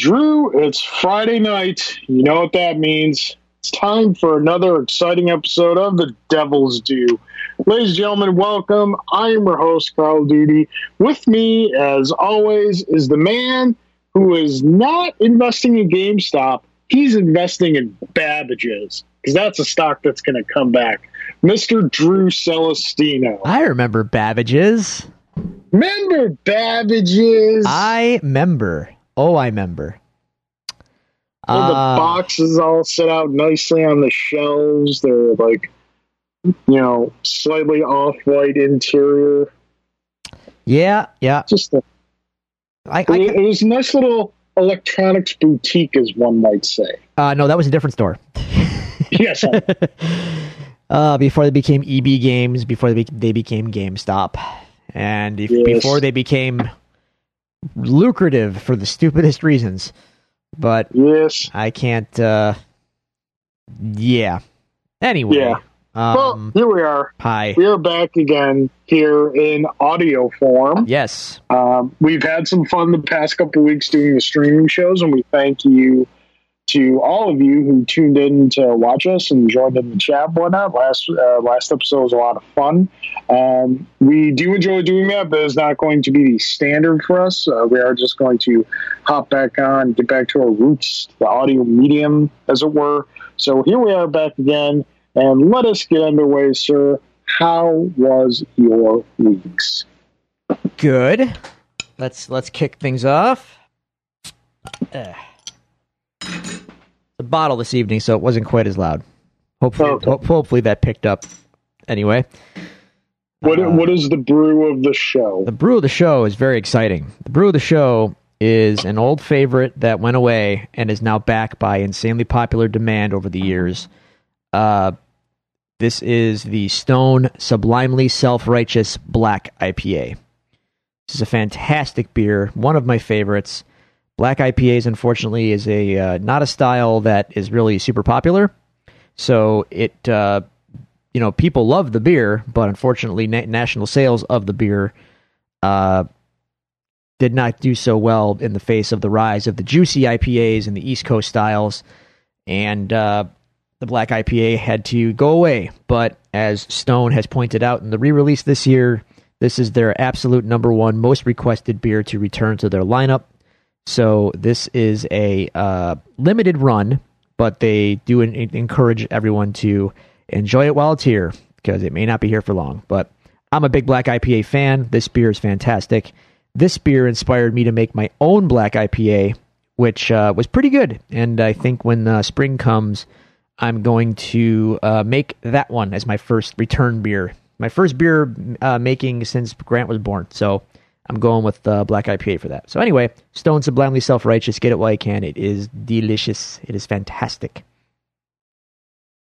Drew, it's Friday night. You know what that means. It's time for another exciting episode of The Devil's Due. Ladies and gentlemen, welcome. I am your host, Carl Duty. With me, as always, is the man who is not investing in GameStop. He's investing in Babbage's, because that's a stock that's going to come back. Mr. Drew Celestino. I remember Babbage's. Remember Babbage's? I member. Oh, I member. Well, the boxes all set out nicely on the shelves. They're like, you know, slightly off-white interior. Yeah, yeah. Just a, it was a nice little electronics boutique, as one might say. No, that was a different store. Yes. Before they became EB Games, before they became GameStop. And before they became lucrative for the stupidest reasons. But yes. I can't, Anyway. Yeah. Well, here we are. Hi. We are back again here in audio form. Yes. We've had some fun the past couple of weeks doing the streaming shows, and we thank you to all of you who tuned in to watch us and joined in the chat and whatnot. Last episode was a lot of fun. We do enjoy doing that, but it's not going to be the standard for us. We are just going to hop back on, get back to our roots, the audio medium, as it were. So here we are back again, and let us get underway, sir. How was your weeks? Good. Let's kick things off. The bottle this evening, so it wasn't quite as loud. Hopefully that picked up. Anyway, what is the brew of the show? The brew of the show is very exciting. The brew of the show is an old favorite that went away and is now back by insanely popular demand over the years. This is the Stone Sublimely Self-Righteous Black IPA. This is a fantastic beer, one of my favorites. Black IPAs, unfortunately, is a not a style that is really super popular. So it, people love the beer, but unfortunately, national sales of the beer did not do so well in the face of the rise of the juicy IPAs and the East Coast styles. And the Black IPA had to go away. But as Stone has pointed out in the re-release this year, this is their absolute number one most requested beer to return to their lineup. So this is a limited run, but they do encourage everyone to enjoy it while it's here, because it may not be here for long. But I'm a big Black IPA fan. This beer is fantastic. This beer inspired me to make my own Black IPA, which was pretty good. And I think when spring comes, I'm going to make that one as my first return beer. My first beer making since Grant was born. So I'm going with Black IPA for that. So anyway, Stone Sublimely Self-Righteous. Get it while you can. It is delicious. It is fantastic.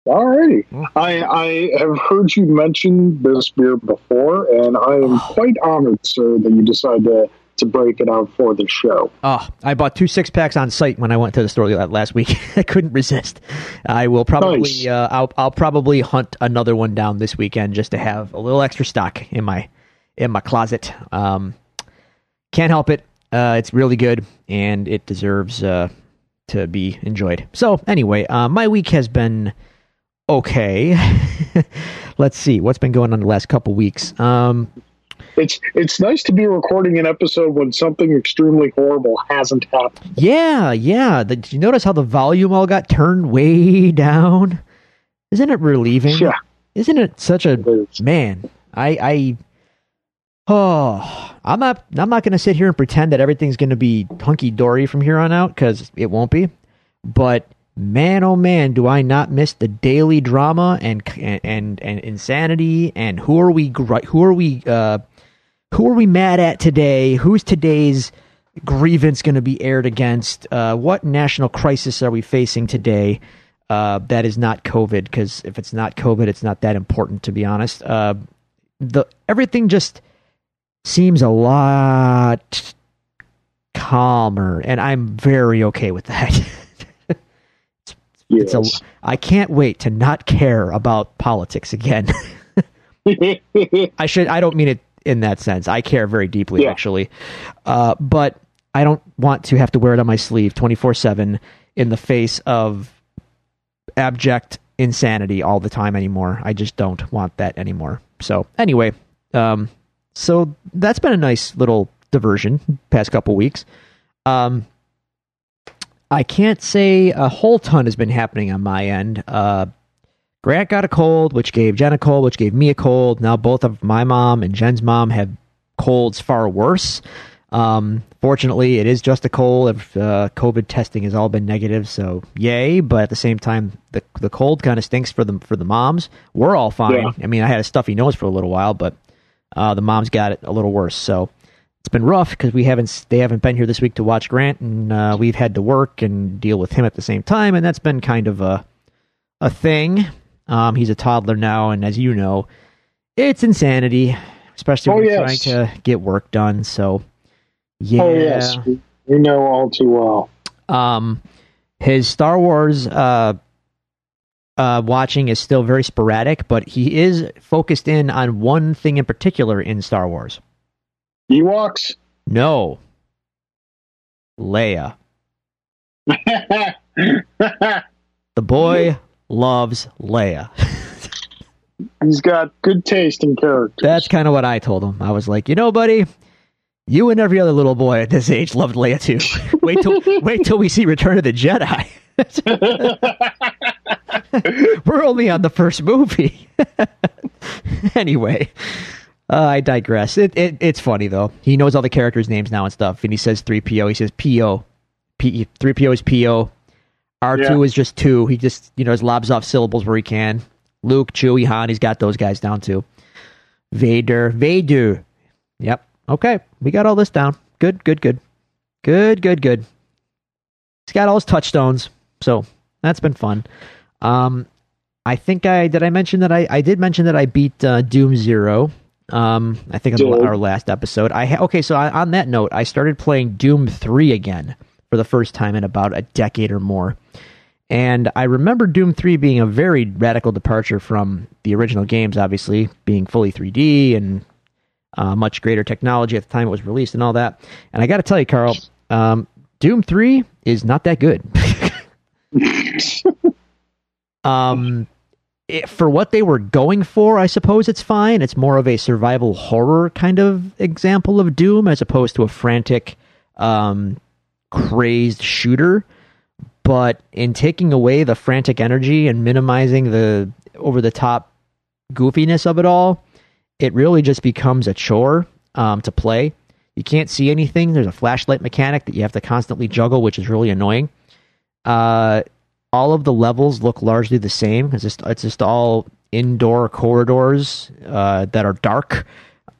All righty. I have heard you mention this beer before, and I am quite honored, sir, that you decided to break it out for the show. Oh, I bought 2 six-packs on site when I went to the store last week. I couldn't resist. I will probably nice. I'll probably hunt another one down this weekend just to have a little extra stock in my closet. Can't help it. It's really good, and it deserves to be enjoyed. So, anyway, my week has been okay. Let's see. What's been going on the last couple weeks? It's nice to be recording an episode when something extremely horrible hasn't happened. Yeah. Did you notice how the volume all got turned way down? Isn't it relieving? Yeah. Isn't it such a... It man, I'm not going to sit here and pretend that everything's going to be hunky-dory from here on out, because it won't be. But man, oh man, do I not miss the daily drama and insanity and who are we mad at today? Who's today's grievance going to be aired against? What national crisis are we facing today? That is not COVID, because if it's not COVID, it's not that important, to be honest. Everything just seems a lot calmer, and I'm very okay with that. Yes. I can't wait to not care about politics again. I don't mean it in that sense. I care very deeply, actually. But I don't want to have to wear it on my sleeve 24/7 in the face of abject insanity all the time anymore. I just don't want that anymore. So anyway, so that's been a nice little diversion past couple weeks. I can't say a whole ton has been happening on my end. Grant got a cold, which gave Jen a cold, which gave me a cold. Now both of my mom and Jen's mom have colds far worse. Fortunately, it is just a cold. COVID testing has all been negative, so yay. But at the same time, the cold kind of stinks for the moms. We're all fine. Yeah. I mean, I had a stuffy nose for a little while, but the moms got it a little worse. So it's been rough because they haven't been here this week to watch Grant, and we've had to work and deal with him at the same time, and that's been kind of a thing. He's a toddler now, and as you know, it's insanity, especially when you're trying to get work done. So. Yeah. Oh, yes. We know all too well. His Star Wars watching is still very sporadic, but he is focused in on one thing in particular in Star Wars. Ewoks? No. Leia. The boy loves Leia. He's got good taste in characters. That's kind of what I told him. I was like, you know, buddy, you and every other little boy at this age loved Leia too. Wait till we see Return of the Jedi. We're only on the first movie. Anyway, I digress. It's funny though. He knows all the characters' names now and stuff, and he says 3PO. He says PO. 3PO is PO. R2 is just two. He just just lobs off syllables where he can. Luke, Chewie, Han. He's got those guys down too. Vader. Yep. Okay, we got all this down. Good. He's got all his touchstones, so that's been fun. I did mention that I beat Doom Zero. I think on our last episode. On that note, I started playing Doom 3 again for the first time in about a decade or more, and I remember Doom 3 being a very radical departure from the original games. Obviously, being fully 3D and much greater technology at the time it was released and all that. And I got to tell you, Carl, Doom 3 is not that good. For what they were going for, I suppose it's fine. It's more of a survival horror kind of example of Doom as opposed to a frantic, crazed shooter. But in taking away the frantic energy and minimizing the over-the-top goofiness of it all, it really just becomes a chore to play. You can't see anything. There's a flashlight mechanic that you have to constantly juggle, which is really annoying. All of the levels look largely the same. It's just all indoor corridors that are dark.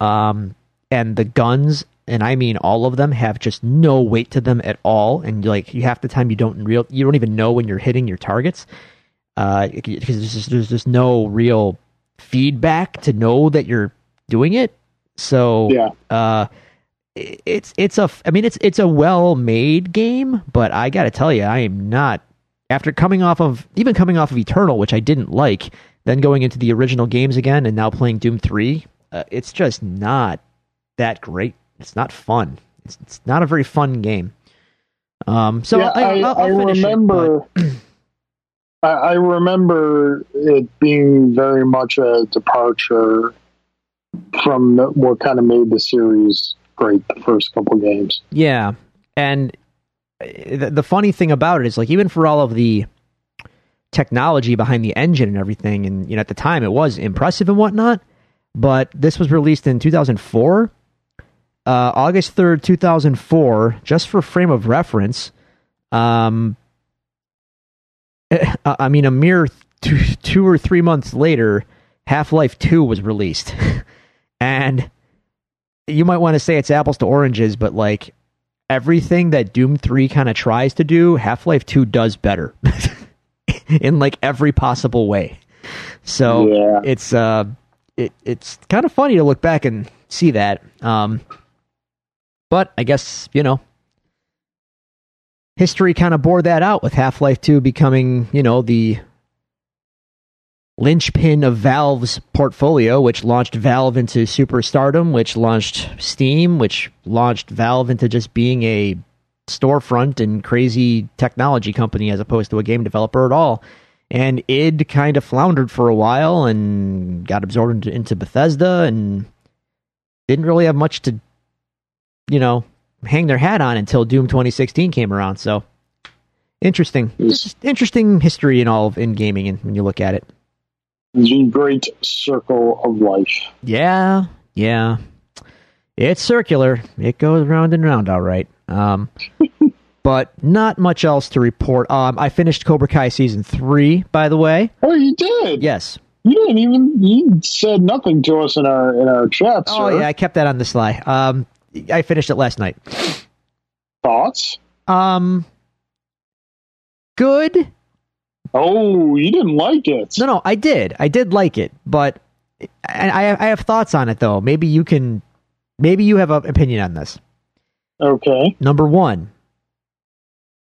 And the guns, and I mean all of them, have just no weight to them at all. And like half the time, you don't even know when you're hitting your targets because there's just no real feedback to know that you're doing it. So it's a well-made game, but I gotta tell you, I am not, after coming off of Eternal, which I didn't like, then going into the original games again and now playing Doom 3, it's just not that great. It's not fun. It's not a very fun game. I remember it being very much a departure from what kind of made the series great the first couple games. Yeah, and the funny thing about it is, like, even for all of the technology behind the engine and everything, and at the time it was impressive and whatnot, but this was released in 2004, August 3rd, 2004, just for frame of reference. I mean, a mere two or three months later, Half-Life 2 was released. And you might want to say it's apples to oranges, but like everything that Doom 3 kind of tries to do, Half-Life 2 does better in like every possible way. So it's kind of funny to look back and see that. But I guess, history kind of bore that out with Half-Life 2 becoming, the linchpin of Valve's portfolio, which launched Valve into superstardom, which launched Steam, which launched Valve into just being a storefront and crazy technology company as opposed to a game developer at all. And id kind of floundered for a while and got absorbed into Bethesda and didn't really have much to, you know, hang their hat on until Doom 2016 came around. So interesting, just interesting history in all of in gaming. And when you look at it, the great circle of life. Yeah, yeah, it's circular. It goes round and round. All right. But not much else to report. I finished Cobra Kai season 3, by the way. Oh, you did? Yes. You didn't even, you said nothing to us in our chat, sir. Oh, yeah, I kept that on the sly. I finished it last night. Thoughts? Good. Oh, you didn't like it. No, I did. I did like it, but I have thoughts on it, though. Maybe you have an opinion on this. Okay. Number one.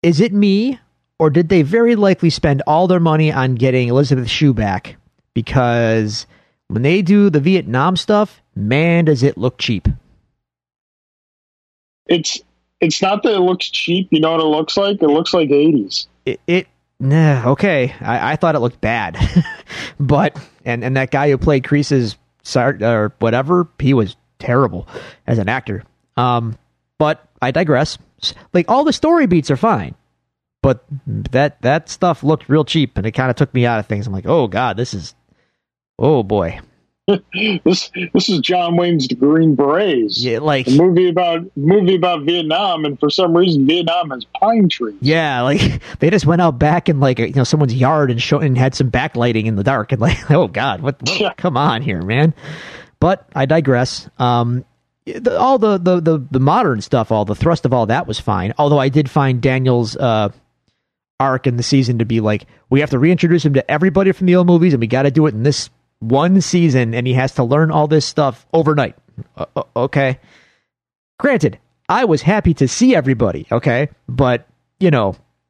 Is it me, or did they very likely spend all their money on getting Elizabeth Shue back? Because when they do the Vietnam stuff, man, does it look cheap. It's not that it looks cheap. You know what it looks like? It looks like 80s. Okay. I thought it looked bad. But, and that guy who played Kreese's or whatever, he was terrible as an actor. But I digress. Like, all the story beats are fine, but that stuff looked real cheap, and it kind of took me out of things. I'm like, oh god, oh boy, this is John Wayne's The Green Berets. Yeah, like a movie about Vietnam, and for some reason, Vietnam has pine trees. Yeah, like they just went out back in like someone's yard and had some backlighting in the dark, and like, oh god, what come on here, man. But I digress. All the modern stuff, all the thrust of all that was fine. Although I did find Daniel's arc in the season to be like, we have to reintroduce him to everybody from the old movies, and we got to do it in this one season, and he has to learn all this stuff overnight. Okay. Granted, I was happy to see everybody, okay? But, it's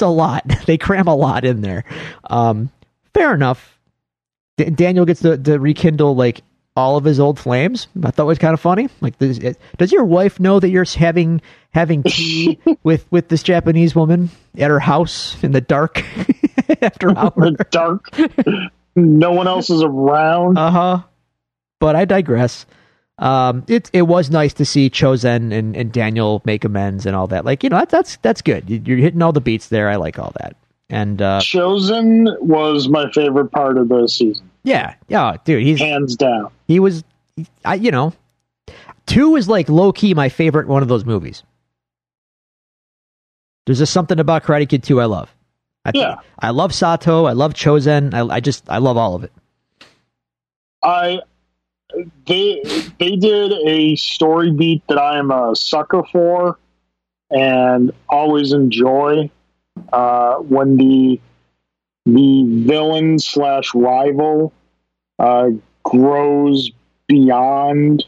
a lot. They cram a lot in there. Fair enough. Daniel gets to rekindle, like, all of his old flames. I thought it was kind of funny. Like, does your wife know that you're having tea with this Japanese woman at her house in the dark after hours? In the dark. No one else is around. But I digress. It was nice to see Chosen and Daniel make amends and all that. Like, that's good. You're hitting all the beats there. I like all that. And Chosen was my favorite part of the season. Yeah, dude, he's hands down. He was, 2 is like low key my favorite one of those movies. There's just something about Karate Kid 2 I love. I love Sato. I love Chosen. I love all of it. They did a story beat that I am a sucker for and always enjoy. When the villain / rival grows beyond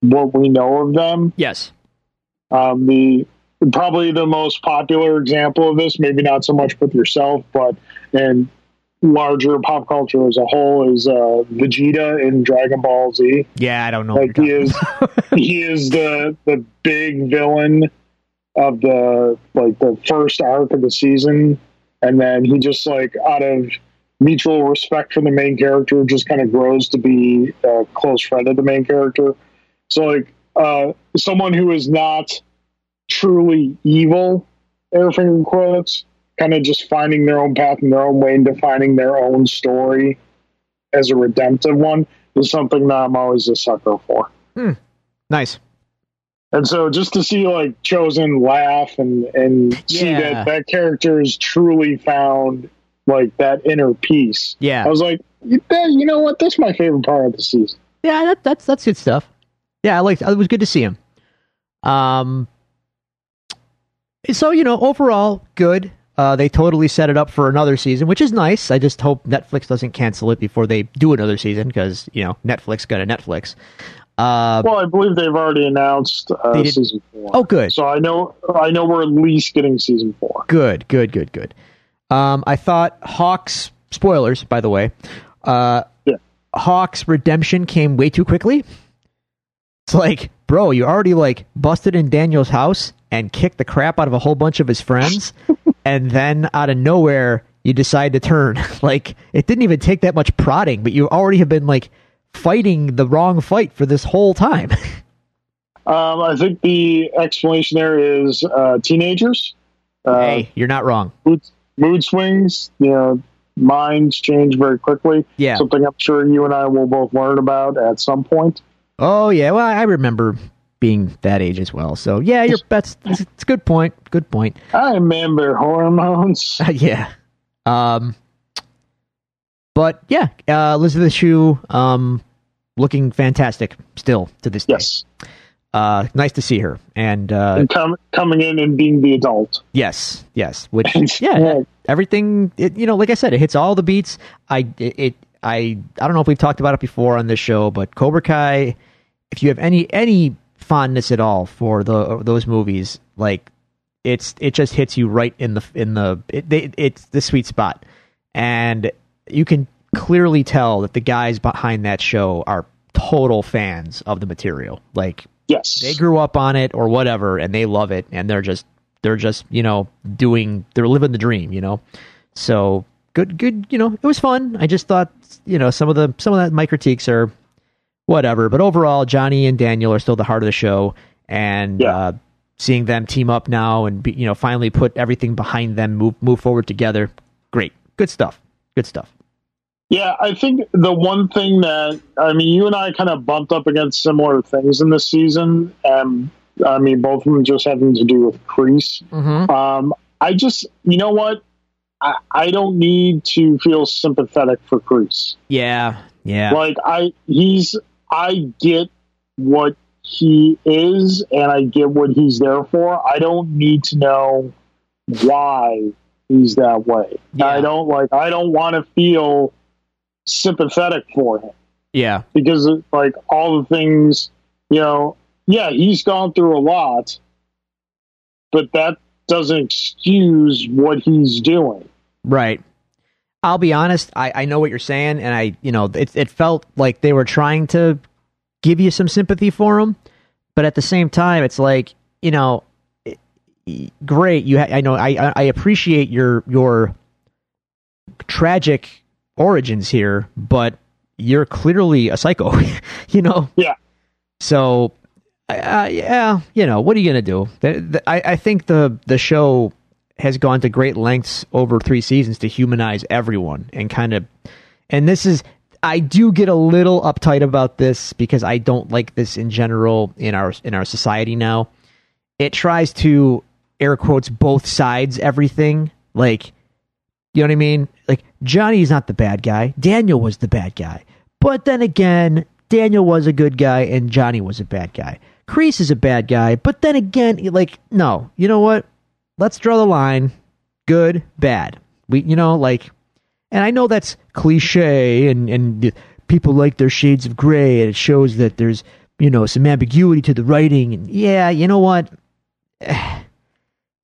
what we know of them. Yes. Probably the most popular example of this, maybe not so much with yourself, but in larger pop culture as a whole, is Vegeta in Dragon Ball Z. Yeah, I don't know. Like, he is the big villain of the first arc of the season. And then he just, like, out of mutual respect for the main character, just kind of grows to be a close friend of the main character. So, like, someone who is not truly evil, air finger quotes, kind of just finding their own path and their own way and defining their own story as a redemptive one is something that I'm always a sucker for. Nice. And so just to see, like, Chosen laugh and see that character is truly found, like, that inner peace. Yeah. I was like, you know what? That's my favorite part of the season. Yeah, that's good stuff. Yeah, it was good to see him. So, overall, good. They totally set it up for another season, which is nice. I just hope Netflix doesn't cancel it before they do another season because, Netflix got a Netflix. I believe they've already announced season 4. Oh, good. So I know we're at least getting season 4. Good. I thought Hawks, spoilers, by the way, Hawks redemption came way too quickly. It's like, bro, you already like busted in Daniel's house and kicked the crap out of a whole bunch of his friends. And then out of nowhere, you decide to turn. Like, it didn't even take that much prodding, but you already have been like fighting the wrong fight for this whole time. I think the explanation there is teenagers. Hey, you're not wrong. Mood swings, you know, minds change very quickly. Yeah. Something I'm sure you and I will both learn about at some point. Oh, yeah. Well, I remember being that age as well. So, yeah, that's a good point. Good point. I remember hormones. Yeah. But, yeah, Elizabeth Shue, looking fantastic still to this day. Yes. Nice to see her. And coming in and being the adult. Yes, yes. Which, yeah, everything, like I said, it hits all the beats. I don't know if we've talked about it before on this show, but Cobra Kai, if you have any fondness at all for those movies, like it just hits you right it's the sweet spot. And you can clearly tell that the guys behind that show are total fans of the material. Like, yes, they grew up on it or whatever, and they love it, and they're just they're living the dream, So good, it was fun. I just thought, some of my critiques are whatever, but overall, Johnny and Daniel are still the heart of the show, and seeing them team up now and finally put everything behind them, move forward together, great, good stuff. Yeah, I think the one thing that, you and I kind of bumped up against similar things in this season. Both of them just having to do with Kreese. Mm-hmm. I just, I don't need to feel sympathetic for Kreese. Yeah. Like, I get what he is, and I get what he's there for. I don't need to know why he's that way. Yeah. I don't want to feel sympathetic for him, because like all the things, he's gone through a lot, but that doesn't excuse what he's doing. Right. I'll be honest, I know what you're saying, and it felt like they were trying to give you some sympathy for him, but at the same time, it's like, great, I appreciate your tragic origins here, but you're clearly a psycho. So what are you gonna do? I think the show has gone to great lengths over 3 seasons to humanize everyone, and I do get a little uptight about this because I don't like this in general in our society now. It tries to air quotes both sides everything, like, you know what I mean? Like, Johnny's not the bad guy. Daniel was the bad guy. But then again, Daniel was a good guy and Johnny was a bad guy. Kreese is a bad guy. But then again, no. You know what? Let's draw the line. Good, bad. We, and I know that's cliche and people like their shades of gray, and it shows that there's, some ambiguity to the writing. And yeah, you know what?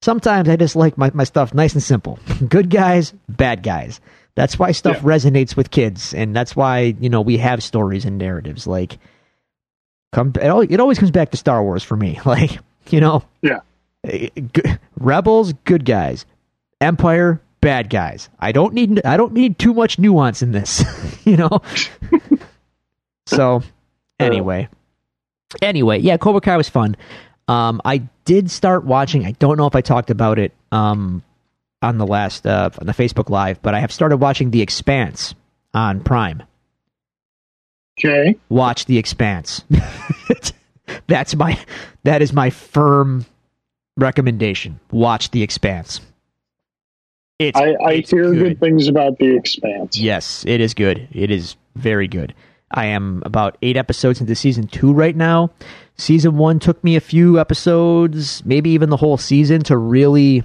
Sometimes I just like my stuff nice and simple. Good guys, bad guys. That's why stuff resonates with kids, and that's why we have stories and narratives. Like, it always comes back to Star Wars for me. Like, Rebels, good guys. Empire, bad guys. I don't need too much nuance in this. So anyway, yeah, Cobra Kai was fun. I did start watching, I don't know if I talked about it on the last on the Facebook Live, but I have started watching The Expanse on Prime. Okay. Watch The Expanse. That is my firm recommendation. Watch The Expanse. I hear good things about The Expanse. Yes, it is good. It is very good. I am about 8 episodes into season 2 right now. Season 1 took me a few episodes, maybe even the whole season, to really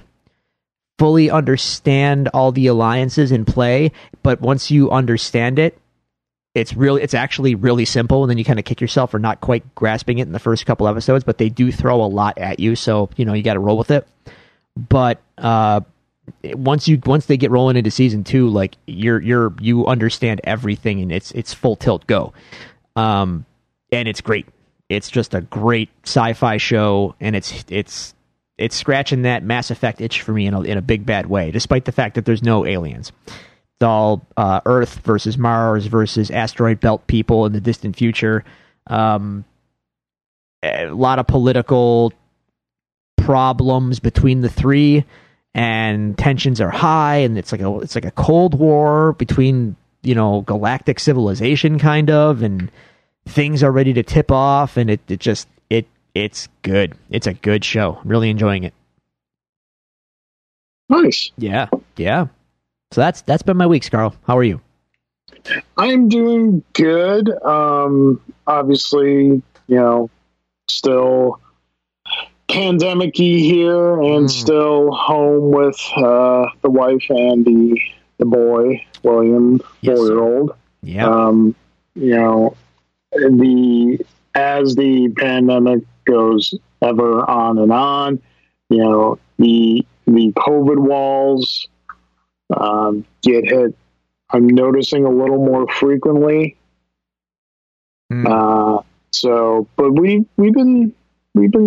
fully understand all the alliances in play. But once you understand it, it's actually really simple, and then you kind of kick yourself for not quite grasping it in the first couple episodes. But they do throw a lot at you, so you got to roll with it. But once they get rolling into season 2, like you understand everything, and it's full tilt go. And it's great. It's just a great sci-fi show, and it's scratching that Mass Effect itch for me in a big bad way, despite the fact that there's no aliens. It's all Earth versus Mars versus asteroid belt people in the distant future. A lot of political problems between the three, and tensions are high, and it's like a Cold War between, galactic civilization kind of, and things are ready to tip off, and it's good. It's a good show. I'm really enjoying it. Nice. Yeah. So that's been my week, Carl. How are you? I'm doing good. Obviously, still pandemic-y here, and still home with the wife and the boy, William, 4-year-old. Yeah. As the pandemic goes ever on and on, the COVID walls get hit. I'm noticing a little more frequently. But we've been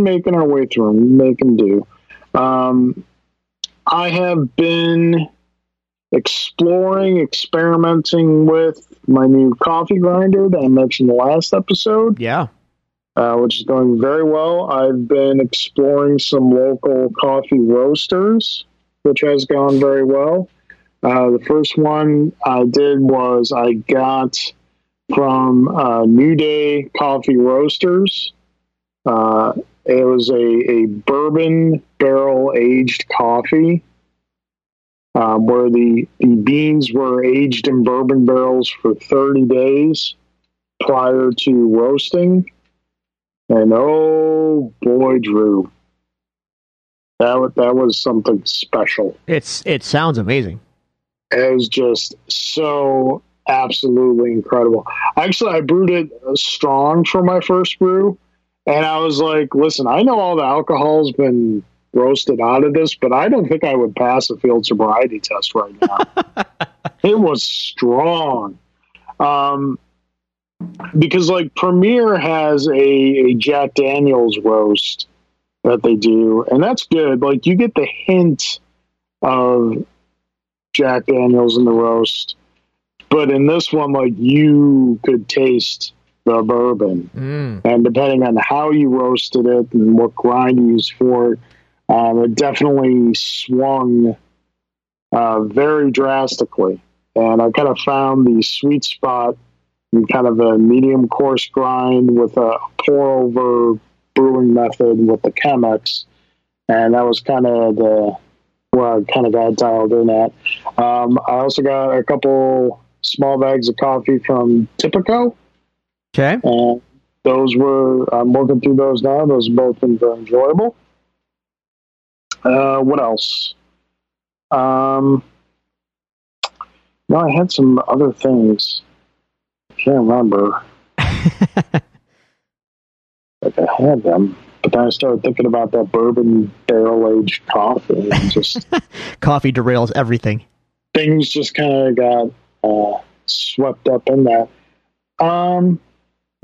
making our way through them, making do. I have been experimenting with my new coffee grinder that I mentioned in the last episode. Yeah. Which is going very well. I've been exploring some local coffee roasters, which has gone very well. The first one I did was I got from New Day Coffee Roasters. It was a bourbon barrel aged coffee, where the beans were aged in bourbon barrels for 30 days prior to roasting. And oh boy, Drew, that was something special. It sounds amazing. It was just so absolutely incredible. Actually, I brewed it strong for my first brew, and I was like, "Listen, I know all the alcohol's been roasted out of this, but I don't think I would pass a field sobriety test right now." It was strong. Because Premier has a Jack Daniels roast that they do, and that's good. Like, you get the hint of Jack Daniels in the roast, but in this one, you could taste the bourbon. And depending on how you roasted it and what grind you used for it, it definitely swung very drastically. And I kind of found the sweet spot in kind of a medium coarse grind with a pour over brewing method with the Chemex, and that was kind of where I kind of got dialed in at. I also got a couple small bags of coffee from Tipico. Okay. And I'm working through those now. Those have both been very enjoyable. What else? I had some other things. I can't remember. I had them. But then I started thinking about that bourbon barrel-aged coffee. And just coffee derails everything. Things just kind of got swept up in that.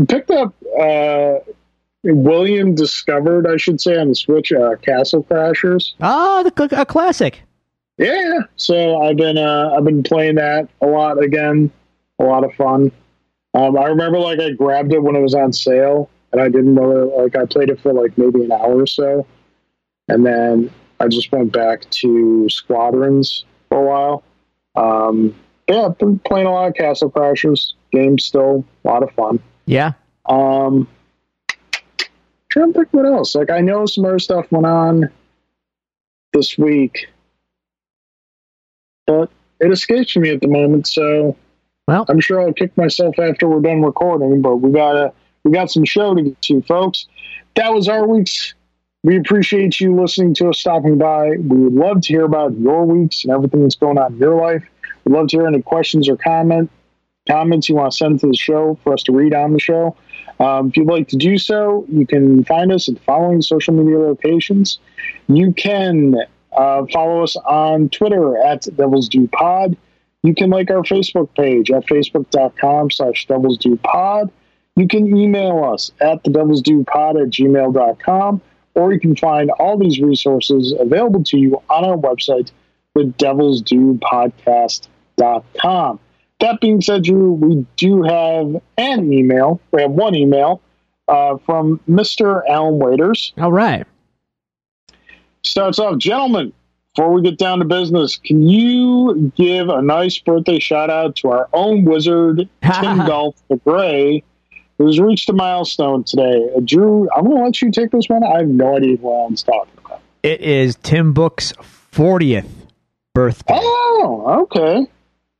Picked up, William discovered, I should say, on the Switch, Castle Crashers. Oh, a classic. Yeah. So I've been playing that a lot again. A lot of fun. I remember I grabbed it when it was on sale. And I didn't really, I played it for maybe an hour or so. And then I just went back to Squadrons for a while. I've been playing a lot of Castle Crashers. Game's still a lot of fun. Yeah. Trying to think what else. I know some other stuff went on this week, but it escapes me at the moment. So I'm sure I'll kick myself after we're done recording, but we got some show to get to, folks. That was our week's. We appreciate you listening to us, stopping by. We would love to hear about your weeks and everything that's going on in your life. We'd love to hear any questions or comments you want to send to the show for us to read on the show. If you'd like to do so, you can find us at the following social media locations. You can Follow us on Twitter at Devils Do Pod. You can like our Facebook page at facebook.com/devilsdopod. You can email us at thedevilsdopod@gmail.com, or you can find all these resources available to you on our website, thedevilsdopodcast.com. That being said, Drew, we do have an email. We have one email from Mr. Alan Waiters. All right. Starts off, gentlemen, before we get down to business, can you give a nice birthday shout-out to our own wizard, Tim Golf the Gray, who's reached a milestone today? Drew, I'm going to let you take this one. I have no idea what Alan's talking about. It is Tim Book's 40th birthday. Oh, okay.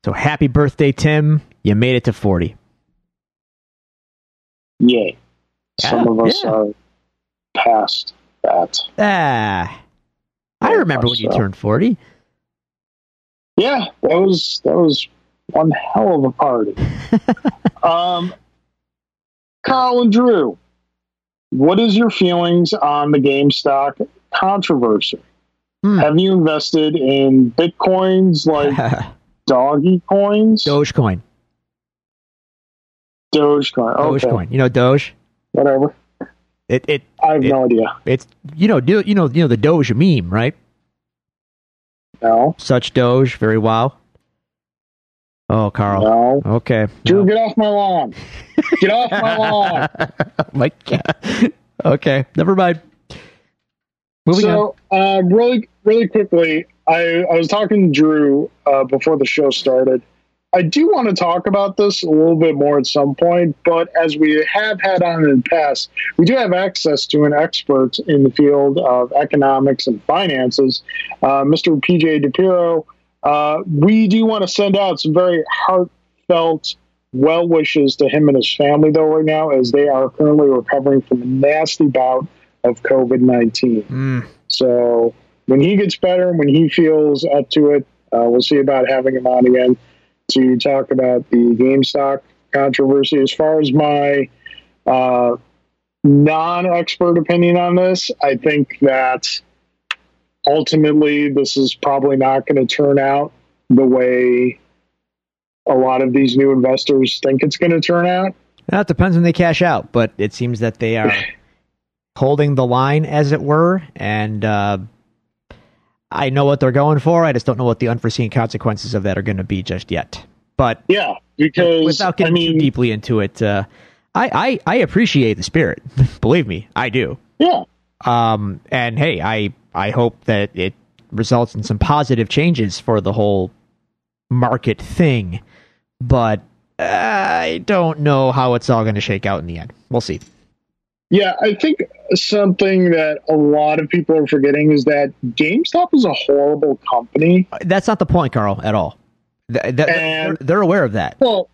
So happy birthday, Tim. You made it to 40. Yay. Some of us are past that. I remember when you turned 40. Yeah, that was one hell of a party. Carl and Drew, what is your feelings on the GameStop controversy? Have you invested in Bitcoins like... Doggy coins? Dogecoin. Okay. Dogecoin. You know Doge? Whatever. I have no idea. It's you know the Doge meme, right? No. Such Doge, very wow. Oh, Carl. No. Okay. Drew, get off my lawn. Get off my lawn. My God. Okay. Never mind. Moving on. Really quickly, I was talking to Drew before the show started. I do want to talk about this a little bit more at some point, but as we have had on in the past, we do have access to an expert in the field of economics and finances, Mr. PJ DePiro. We do want to send out some very heartfelt well wishes to him and his family, though, right now, as they are currently recovering from a nasty bout of COVID-19. So... when he gets better and when he feels up to it, we'll see about having him on again to talk about the GameStop controversy. As far as my non-expert opinion on this, I think that ultimately this is probably not going to turn out the way a lot of these new investors think it's going to turn out. Well, it depends when they cash out, but it seems that they are holding the line, as it were, and... I know what they're going for. I just don't know what the unforeseen consequences of that are going to be just yet. But yeah, because without getting too deeply into it, I appreciate the spirit. Believe me, I do. Yeah. And hey, I hope that it results in some positive changes for the whole market thing. But I don't know how it's all going to shake out in the end. We'll see. Yeah, I think something that a lot of people are forgetting is that GameStop is a horrible company. That's not the point, Carl, at all. They're aware of that. Well,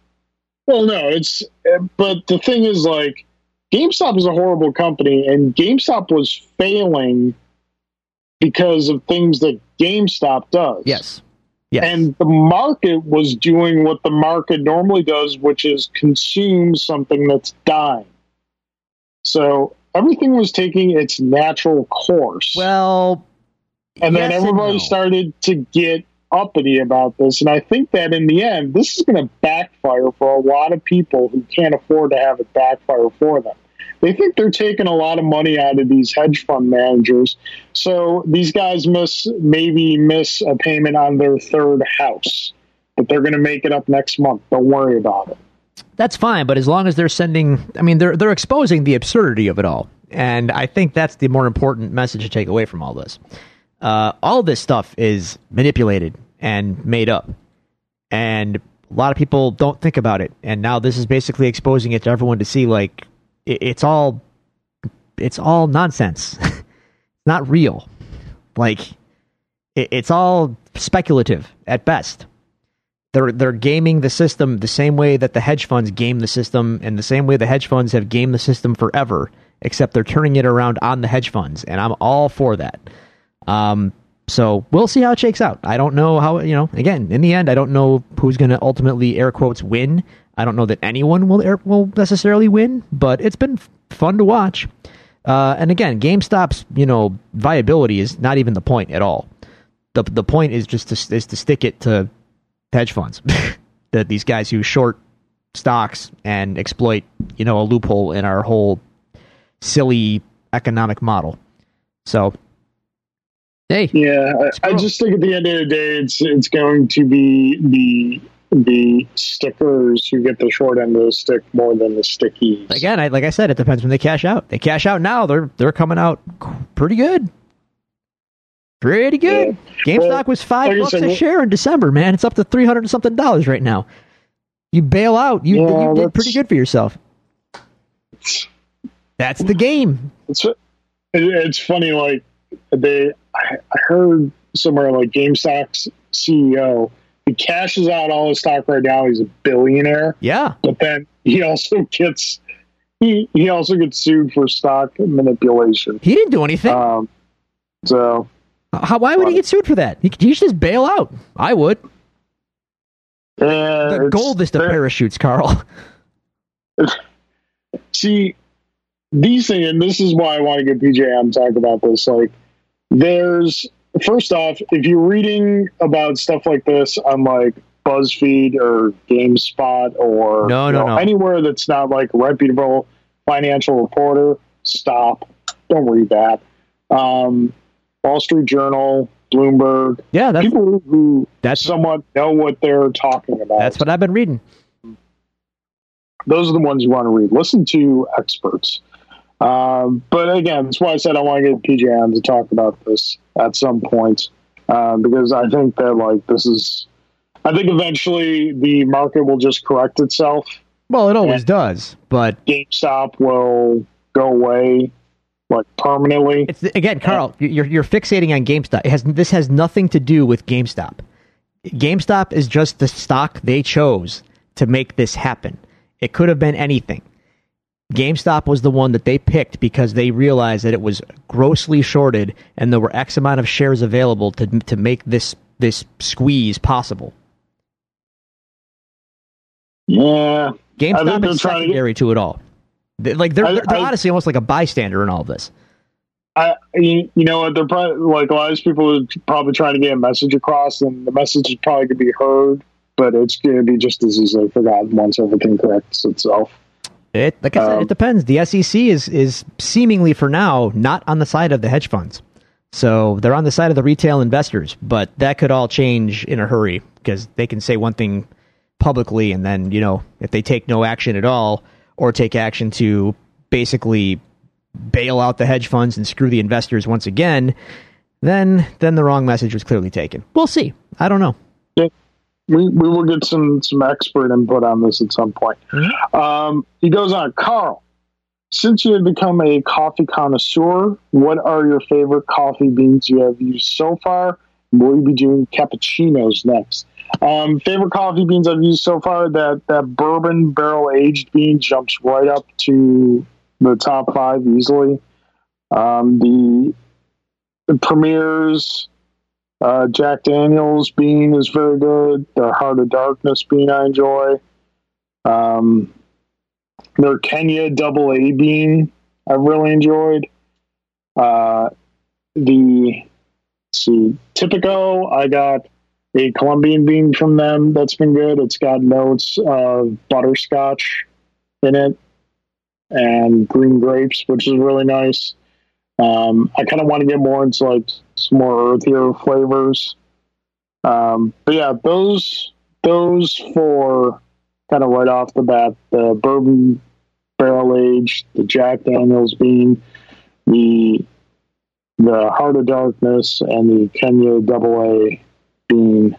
no, but the thing is, like, GameStop is a horrible company, and GameStop was failing because of things that GameStop does. Yes. And the market was doing what the market normally does, which is consume something that's dying. So everything was taking its natural course. Well, and then everybody started to get uppity about this. And I think that in the end, this is going to backfire for a lot of people who can't afford to have it backfire for them. They think they're taking a lot of money out of these hedge fund managers. So these guys miss a payment on their third house, but they're going to make it up next month. Don't worry about it. That's fine, but as long as they're sending... I mean, they're exposing the absurdity of it all, and I think that's the more important message to take away from all this. All this stuff is manipulated and made up, and a lot of people don't think about it, and now this is basically exposing it to everyone to see, like, it's all nonsense. It's not real. Like, it's all speculative at best. They're gaming the system the same way that the hedge funds game the system, and the same way the hedge funds have gamed the system forever, except they're turning it around on the hedge funds, and I'm all for that. So we'll see how it shakes out. I don't know how, again, in the end, I don't know who's going to ultimately, air quotes, win. I don't know that anyone will necessarily win, but it's been fun to watch. And again, GameStop's, viability is not even the point at all. the point is just to, is to stick it to hedge funds, that these guys who short stocks and exploit, you know, a loophole in our whole silly economic model. So, hey, yeah, I just think at the end of the day, it's going to be the stickers who get the short end of the stick more than the stickies. Again, like I said, it depends when they cash out. They cash out now; they're coming out pretty good. Pretty good. Yeah. GameStop was $5 a share in December, man. It's up to $300-something right now. You bail out, you did pretty good for yourself. That's the game. It's funny, like I heard somewhere like GameStop's CEO, he cashes out all his stock right now. He's a billionaire. Yeah, but then he also gets sued for stock manipulation. He didn't do anything. So. Why would he get sued for that? He should just bail out. I would. The gold is the parachutes, Carl. See, these things, and this is why I want to get PJ on to talk about this. Like, first off, if you're reading about stuff like this on like BuzzFeed or GameSpot or anywhere that's not like a reputable financial reporter, stop. Don't read that. Wall Street Journal, Bloomberg. Yeah, that's people who somewhat know what they're talking about. That's what I've been reading. Those are the ones you want to read. Listen to experts. But again, that's why I said I want to get PJ on to talk about this at some point, because I think that like I think eventually the market will just correct itself. Well, it always does, but GameStop will go away. Like permanently. It's, again, Carl, you're fixating on GameStop. This has nothing to do with GameStop. GameStop is just the stock they chose to make this happen. It could have been anything. GameStop was the one that they picked because they realized that it was grossly shorted and there were X amount of shares available to make this squeeze possible. Yeah, GameStop is secondary to it all. Like they're honestly almost like a bystander in all of this. You know what? They're probably like a lot of people are probably trying to get a message across, and the message is probably going to be heard, but it's going to be just as easily forgotten once everything corrects itself. Like I said, it depends. The SEC is seemingly for now not on the side of the hedge funds, so they're on the side of the retail investors. But that could all change in a hurry because they can say one thing publicly, and then you know if they take no action at all. Or take action to basically bail out the hedge funds and screw the investors once again, then the wrong message was clearly taken. We'll see. I don't know. Yeah. We will get some expert input on this at some point. He goes on, Carl, since you have become a coffee connoisseur, what are your favorite coffee beans you have used so far? Will you be doing cappuccinos next? Favorite coffee beans I've used so far, that bourbon barrel aged bean jumps right up to the top five easily. The Premier's Jack Daniels bean is very good. Their Heart of Darkness bean I enjoy. Their Kenya Double A bean I really enjoyed. Typico, I got a Colombian bean from them that's been good. It's got notes of butterscotch in it and green grapes, which is really nice. I kind of want to get more into like some more earthier flavors. But yeah, those four kind of right off the bat: the bourbon barrel aged, the Jack Daniels bean, the Heart of Darkness, and the Kenya Double A bean.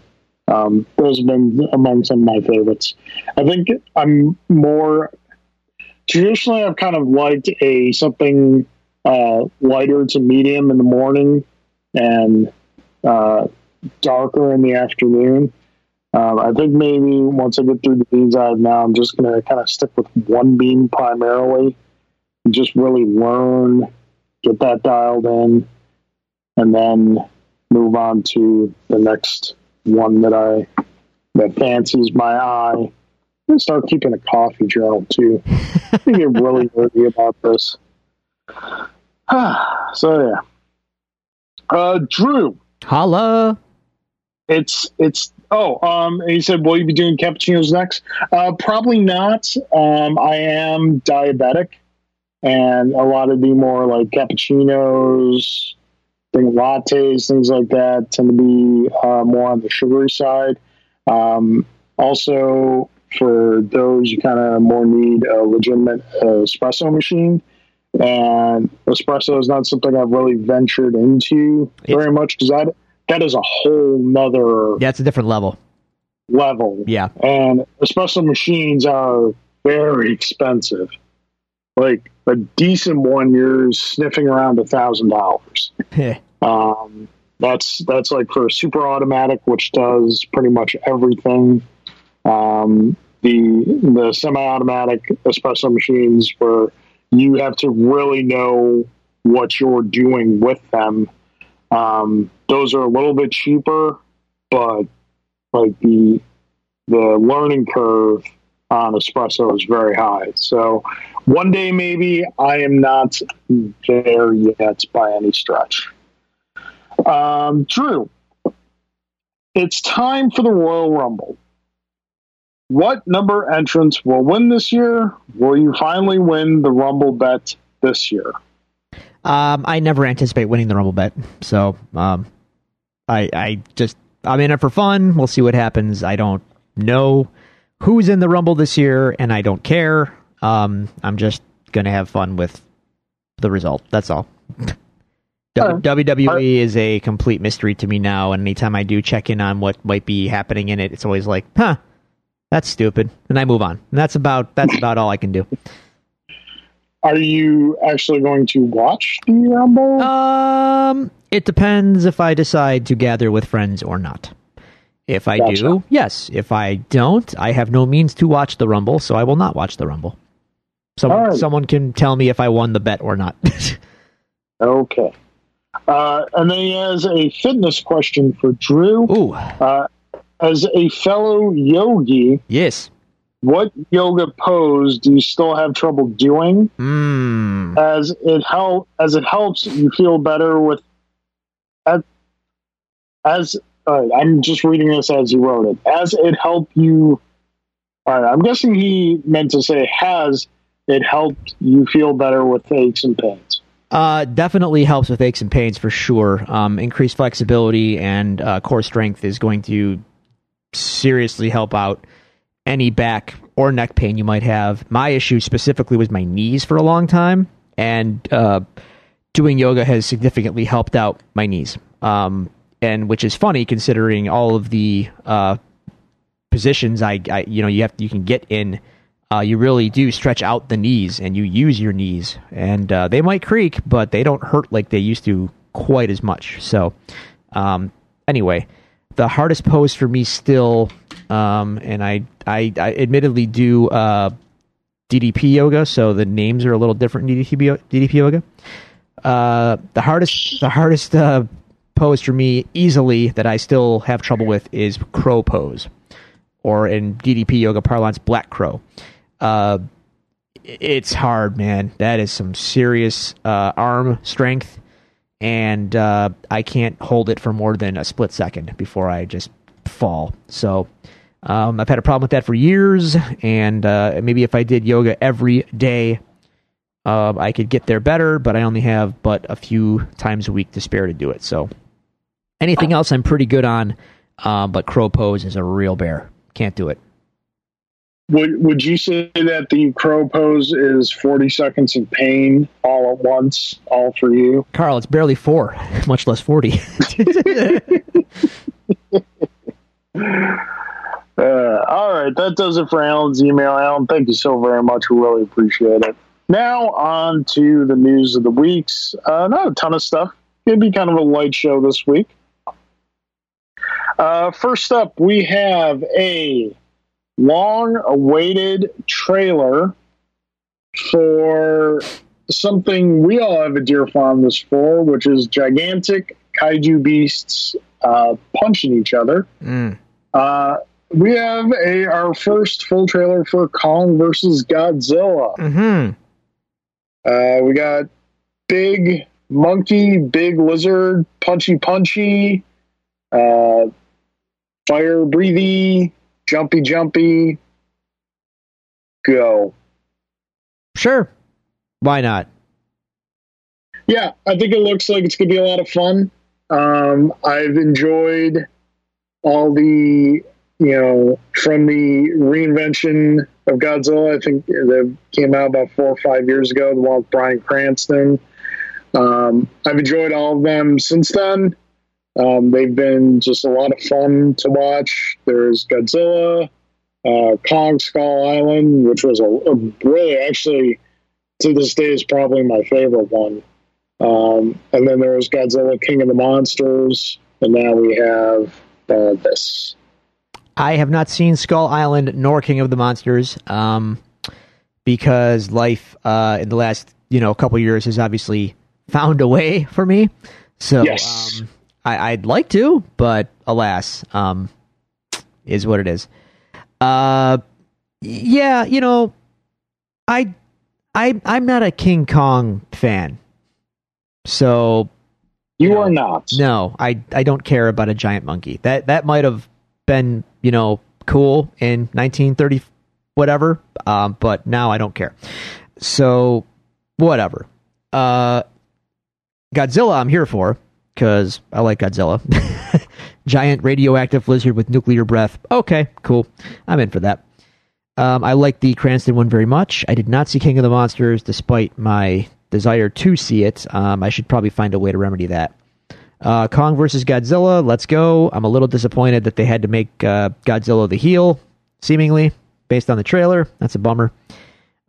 Those have been among some of my favorites. I think I'm more traditionally I've kind of liked something lighter to medium in the morning and darker in the afternoon. I think maybe once I get through the beans I have now, I'm just going to kind of stick with one bean primarily and just really learn, get that dialed in, and then move on to the next one that fancies my eye. I'm gonna start keeping a coffee journal too. I think you're really worried about this. So yeah, Drew, holla. He said, will you be doing cappuccinos next? Probably not. I am diabetic, and a lot of the more like cappuccinos, lattes, things like that tend to be more on the sugary side. Also, for those, you kind of more need a legitimate espresso machine. And espresso is not something I've really ventured into very much, because that is a whole nother... Yeah, it's a different level. Yeah. And espresso machines are very expensive. Like, a decent one, you're sniffing around $1,000. That's like for a super automatic, which does pretty much everything. The semi-automatic espresso machines, where you have to really know what you're doing with them. Those are a little bit cheaper, but like the learning curve on espresso is very high. So one day maybe. I am not there yet by any stretch. Drew, it's time for the Royal Rumble. What number entrants will win this year? Will you finally win the Rumble bet this year? I never anticipate winning the Rumble bet, so I'm in it for fun. We'll see what happens. I don't know who's in the Rumble this year, and I don't care. I'm just going to have fun with the result. That's all. WWE is a complete mystery to me now, and anytime I do check in on what might be happening in it, it's always like, huh, that's stupid, and I move on. And that's about all I can do. Are you actually going to watch the Rumble? It depends if I decide to gather with friends or not. If I do, yes. If I don't, I have no means to watch the Rumble, so I will not watch the Rumble. Someone can tell me if I won the bet or not. Okay. And then he has a fitness question for Drew. Ooh. As a fellow yogi, yes, what yoga pose do you still have trouble doing? As it helps you feel better with I'm just reading this as he wrote it. As it help you... I'm guessing he meant to say has it helped you feel better with aches and pains. Definitely helps with aches and pains for sure. Increased flexibility and core strength is going to seriously help out any back or neck pain you might have. My issue specifically was my knees for a long time, and doing yoga has significantly helped out my knees. And which is funny considering all of the positions you can get in. You really do stretch out the knees, and you use your knees, and they might creak, but they don't hurt like they used to quite as much. So anyway, the hardest pose for me still, and I admittedly do DDP yoga, so the names are a little different in DDP yoga. The hardest pose for me easily that I still have trouble with is crow pose, or in DDP yoga parlance, black crow. It's hard, man. That is some serious arm strength, and I can't hold it for more than a split second before I just fall. So I've had a problem with that for years, and maybe if I did yoga every day, I could get there better, but I only have but a few times a week to spare to do it. So anything else I'm pretty good on, but crow pose is a real bear. Can't do it. Would you say that the crow pose is 40 seconds of pain all at once, all for you? Carl, it's barely 4, much less 40. All right, that does it for Alan's email. Alan, thank you so very much. We really appreciate it. Now on to the news of the weeks. Not a ton of stuff. It'd be kind of a light show this week. First up, we have a long-awaited trailer for something we all have a dear fondness for, which is gigantic kaiju beasts punching each other. We have our first full trailer for Kong vs. Godzilla. Mm-hmm. We got big monkey, big lizard, punchy. Fire, breathy, jumpy, go. Sure. Why not? Yeah, I think it looks like it's going to be a lot of fun. I've enjoyed all the, from the reinvention of Godzilla, I think that came out about 4 or 5 years ago, the one with Bryan Cranston. I've enjoyed all of them since then. They've been just a lot of fun to watch. There's Godzilla, Kong, Skull Island, which was a really, actually, to this day is probably my favorite one. And then there was Godzilla, King of the Monsters, and now we have this. I have not seen Skull Island nor King of the Monsters because life in the last couple of years has obviously found a way for me. So yes. I'd like to, but alas, is what it is. Yeah, I'm not a King Kong fan. So you are not. No, I don't care about a giant monkey. That might have been, cool in 1930 whatever, but now I don't care. So whatever. Godzilla I'm here for, because I like Godzilla. Giant radioactive lizard with nuclear breath. Okay, cool. I'm in for that. I like the Cranston one very much. I did not see King of the Monsters, despite my desire to see it. I should probably find a way to remedy that. Kong vs. Godzilla, let's go. I'm a little disappointed that they had to make Godzilla the heel, seemingly, based on the trailer. That's a bummer.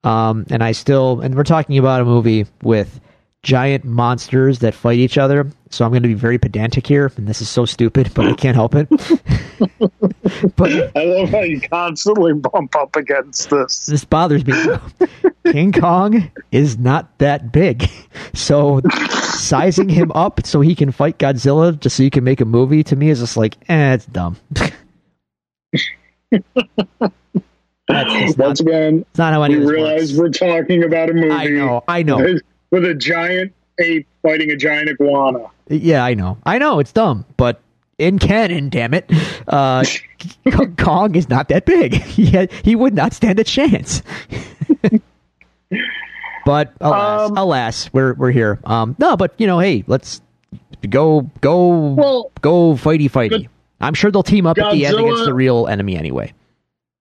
And we're talking about a movie with giant monsters that fight each other, so I'm going to be very pedantic here, and this is so stupid, but I can't help it. But I love how you constantly bump up against this. This bothers me. King Kong is not that big, so sizing him up so he can fight Godzilla just so you can make a movie, to me, is just like, it's dumb. Once again, it's not how any of this works. We're talking about a movie. I know. With a giant ape fighting a giant iguana. Yeah, I know, it's dumb, but in canon, damn it, Kong is not that big. He would not stand a chance. But alas, we're here. No, but hey, let's go fighty. I'm sure they'll team up at the end against the real enemy anyway.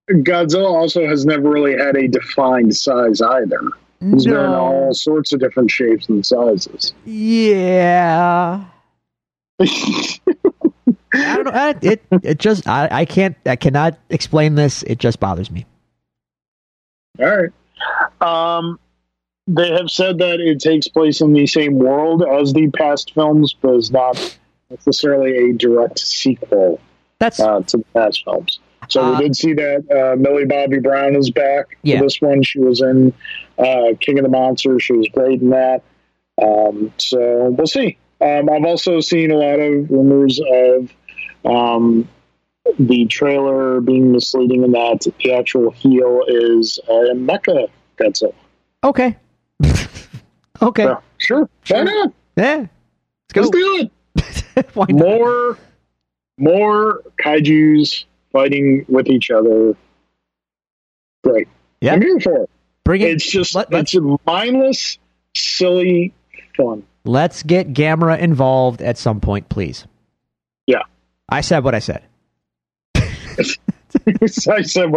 Godzilla also has never really had a defined size either. He's been in all sorts of different shapes and sizes. Yeah. I don't know. I cannot explain this. It just bothers me. All right. They have said that it takes place in the same world as the past films, but is not necessarily a direct sequel to the past films. So we did see that Millie Bobby Brown is back for this one. She was in King of the Monsters. She was great in that. So we'll see. I've also seen a lot of rumors of the trailer being misleading in that the actual heel is a Mecha Godzilla. Okay. Okay. So, sure. Why not? Yeah. Let's do it. Why not? More kaijus fighting with each other. Great. Yeah. I'm here for it. Bring it. It's just it's mindless, silly fun. Let's get Gamera involved at some point, please. Yeah. I said what I said. Let's do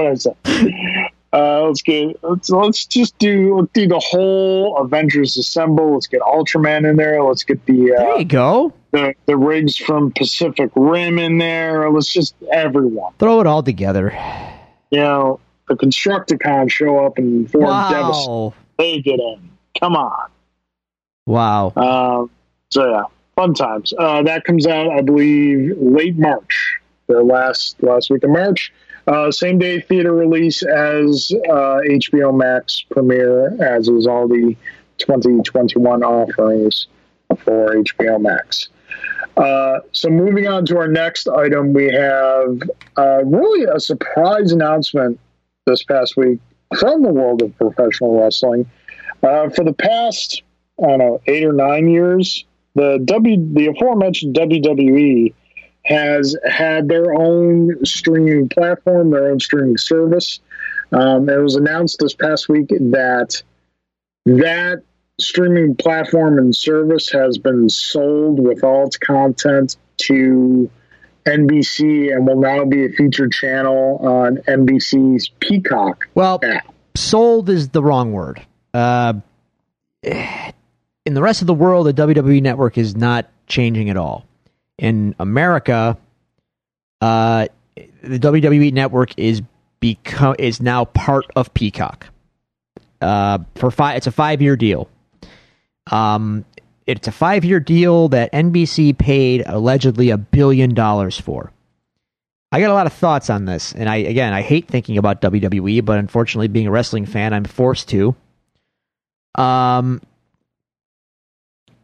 the whole Avengers Assemble. Let's get Ultraman in there. Let's get the there you go. The rigs from Pacific Rim in there. Let's just everyone throw it all together. The Constructicons show up and form Devastator. They get in. Come on. Wow. So yeah, fun times. That comes out, I believe, late March. The last week of March. Same day theater release as HBO Max premiere, as is all the 2021 offerings for HBO Max. So moving on to our next item, we have really a surprise announcement this past week from the world of professional wrestling. For the past, 8 or 9 years, the aforementioned WWE has had their own streaming platform, their own streaming service. It was announced this past week that that streaming platform and service has been sold with all its content to NBC and will now be a featured channel on NBC's Peacock. Well, sold is the wrong word. In the rest of the world, the WWE Network is not changing at all. In America, the WWE Network is now part of Peacock. It's a 5-year deal. It's a 5-year deal that NBC paid allegedly $1 billion for. I got a lot of thoughts on this, and I hate thinking about WWE, but unfortunately, being a wrestling fan, I'm forced to.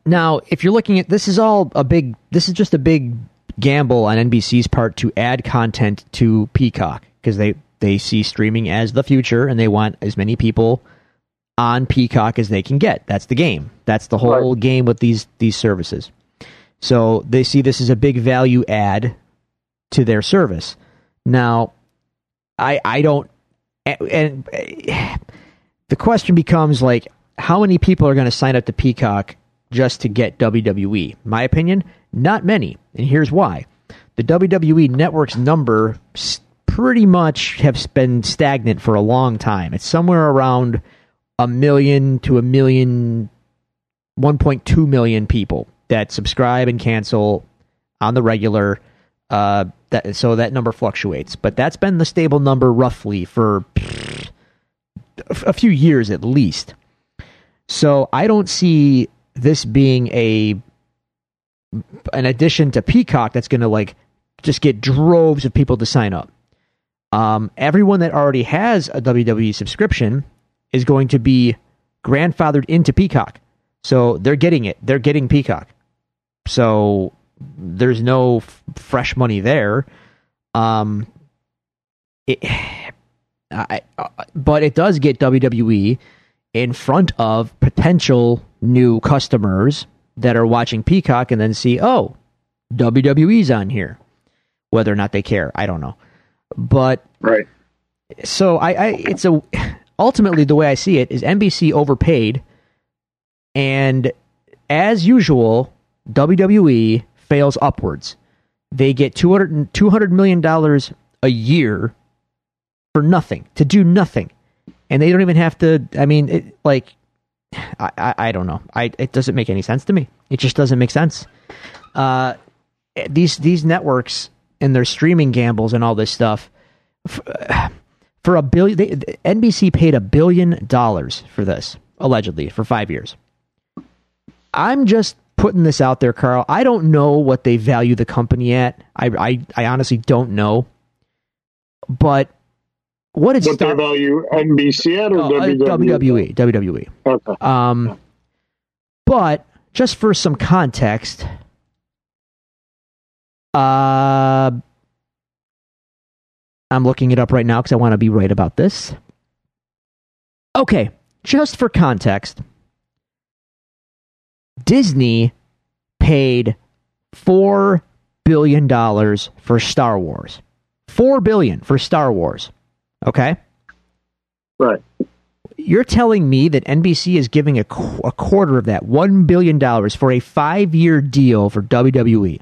Now, if you're looking at this is just a big gamble on NBC's part to add content to Peacock, because they see streaming as the future, and they want as many people on Peacock as they can get. That's the game. That's the whole game with these services. So they see this as a big value add to their service. Now, the question becomes, like, how many people are going to sign up to Peacock just to get WWE? My opinion, not many. And here's why. The WWE Network's number pretty much have been stagnant for a long time. It's somewhere around 1 million to 1.2 million people that subscribe and cancel on the regular. So that number fluctuates, but that's been the stable number roughly for a few years at least. So I don't see this being an addition to Peacock that's going to just get droves of people to sign up. Everyone that already has a WWE subscription is going to be grandfathered into Peacock. So they're getting it. They're getting Peacock. So there's no fresh money there. But it does get WWE in front of potential new customers that are watching Peacock and then see, oh, WWE's on here. Whether or not they care, I don't know. But right. So ultimately the way I see it is NBC overpaid, and as usual, WWE fails upwards. They get $200 million a year for nothing, to do nothing. And they don't even have to, I don't know. It doesn't make any sense to me. It just doesn't make sense. These networks and their streaming gambles and all this stuff, for $1 billion, NBC paid $1 billion for this, allegedly, for 5 years. I'm just putting this out there, Carl. I don't know what they value the company at. I honestly don't know. But what did they value NBC at, or WWE? WWE. Okay. But just for some context, I'm looking it up right now because I want to be right about this. Okay, just for context, Disney paid $4 billion for Star Wars. $4 billion for Star Wars. Okay? Right. You're telling me that NBC is giving a quarter of that, $1 billion, for a 5-year deal for WWE.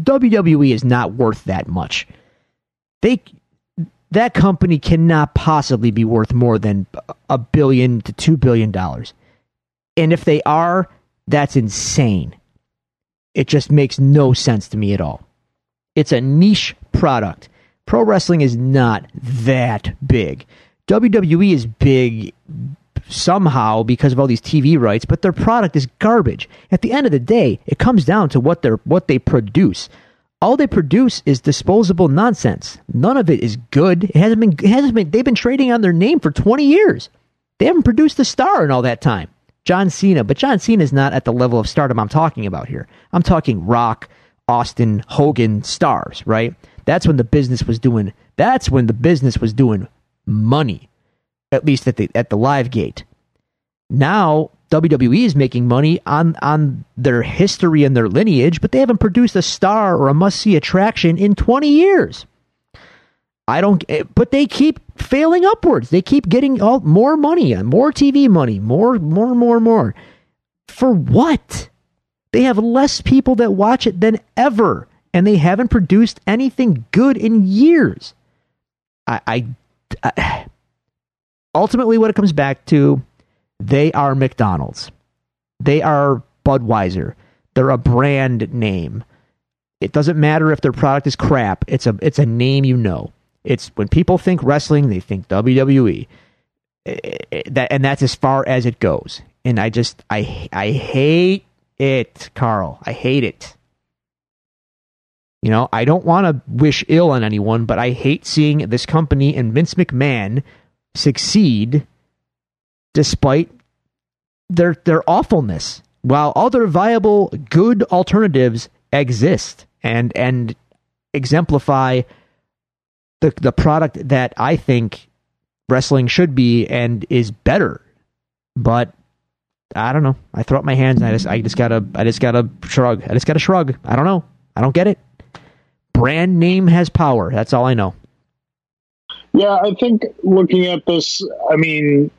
WWE is not worth that much. That company cannot possibly be worth more than $1 billion to $2 billion. And if they are, that's insane. It just makes no sense to me at all. It's a niche product. Pro wrestling is not that big. WWE is big somehow because of all these TV rights, but their product is garbage. At the end of the day, it comes down to what they produce. All they produce is disposable nonsense. None of it is good. It hasn't been. They've been trading on their name for 20 years. They haven't produced a star in all that time. John Cena, but John Cena is not at the level of stardom I'm talking about here. I'm talking Rock, Austin, Hogan stars, right? That's when the business was doing money, at least at the live gate. Now WWE is making money on their history and their lineage, but they haven't produced a star or a must-see attraction in 20 years. But they keep failing upwards. They keep getting more money, more TV money, more. For what? They have less people that watch it than ever, and they haven't produced anything good in years. Ultimately, what it comes back to, they are McDonald's. They are Budweiser. They're a brand name. It doesn't matter if their product is crap. It's a name you know. It's when people think wrestling, they think WWE. And that's as far as it goes. And I hate it, Carl. I hate it. You know, I don't want to wish ill on anyone, but I hate seeing this company and Vince McMahon succeed despite their awfulness, while other viable good alternatives exist and exemplify the product that I think wrestling should be and is better. But I don't know. I throw up my hands and I just gotta shrug. I don't know. I don't get it. Brand name has power. That's all I know. Yeah, I think looking at this, I mean,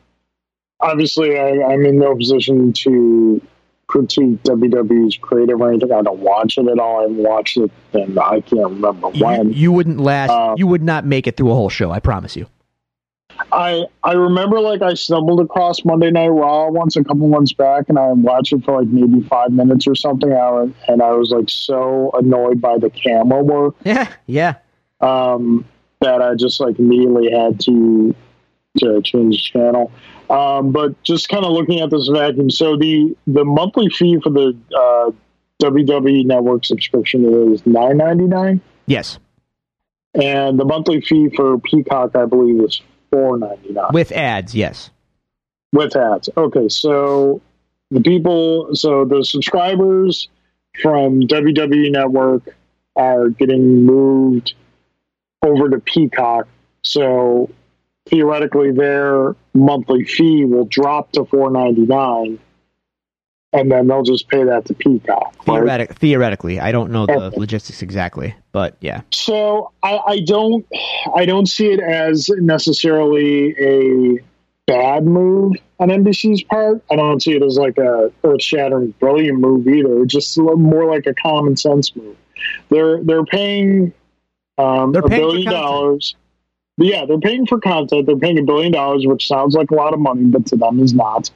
obviously I'm in no position to critique WWE's creative or anything. I don't watch it at all. I haven't watched it, and I can't remember when. You wouldn't last. You would not make it through a whole show, I promise you. I remember, like, I stumbled across Monday Night Raw once, a couple months back, and I watched it for, like, maybe 5 minutes or something, and I was, like, so annoyed by the camera work. Yeah. That I just, like, immediately had to change the channel. But just kind of looking at this vacuum, so the monthly fee for the WWE Network subscription is $9.99. Yes. And the monthly fee for Peacock, I believe, is $4.99. With ads, yes. With ads. Okay, so the subscribers from WWE Network are getting moved over to Peacock, so theoretically their monthly fee will drop to $4.99, and then they'll just pay that to Peacock. Right? Theoretically, I don't know the logistics exactly, but yeah. So I don't see it as necessarily a bad move on NBC's part. I don't see it as like a earth-shattering, brilliant move either. It's just more like a common sense move. They're paying $1 billion. Yeah, they're paying for content. They're paying $1 billion, which sounds like a lot of money, but to them is not.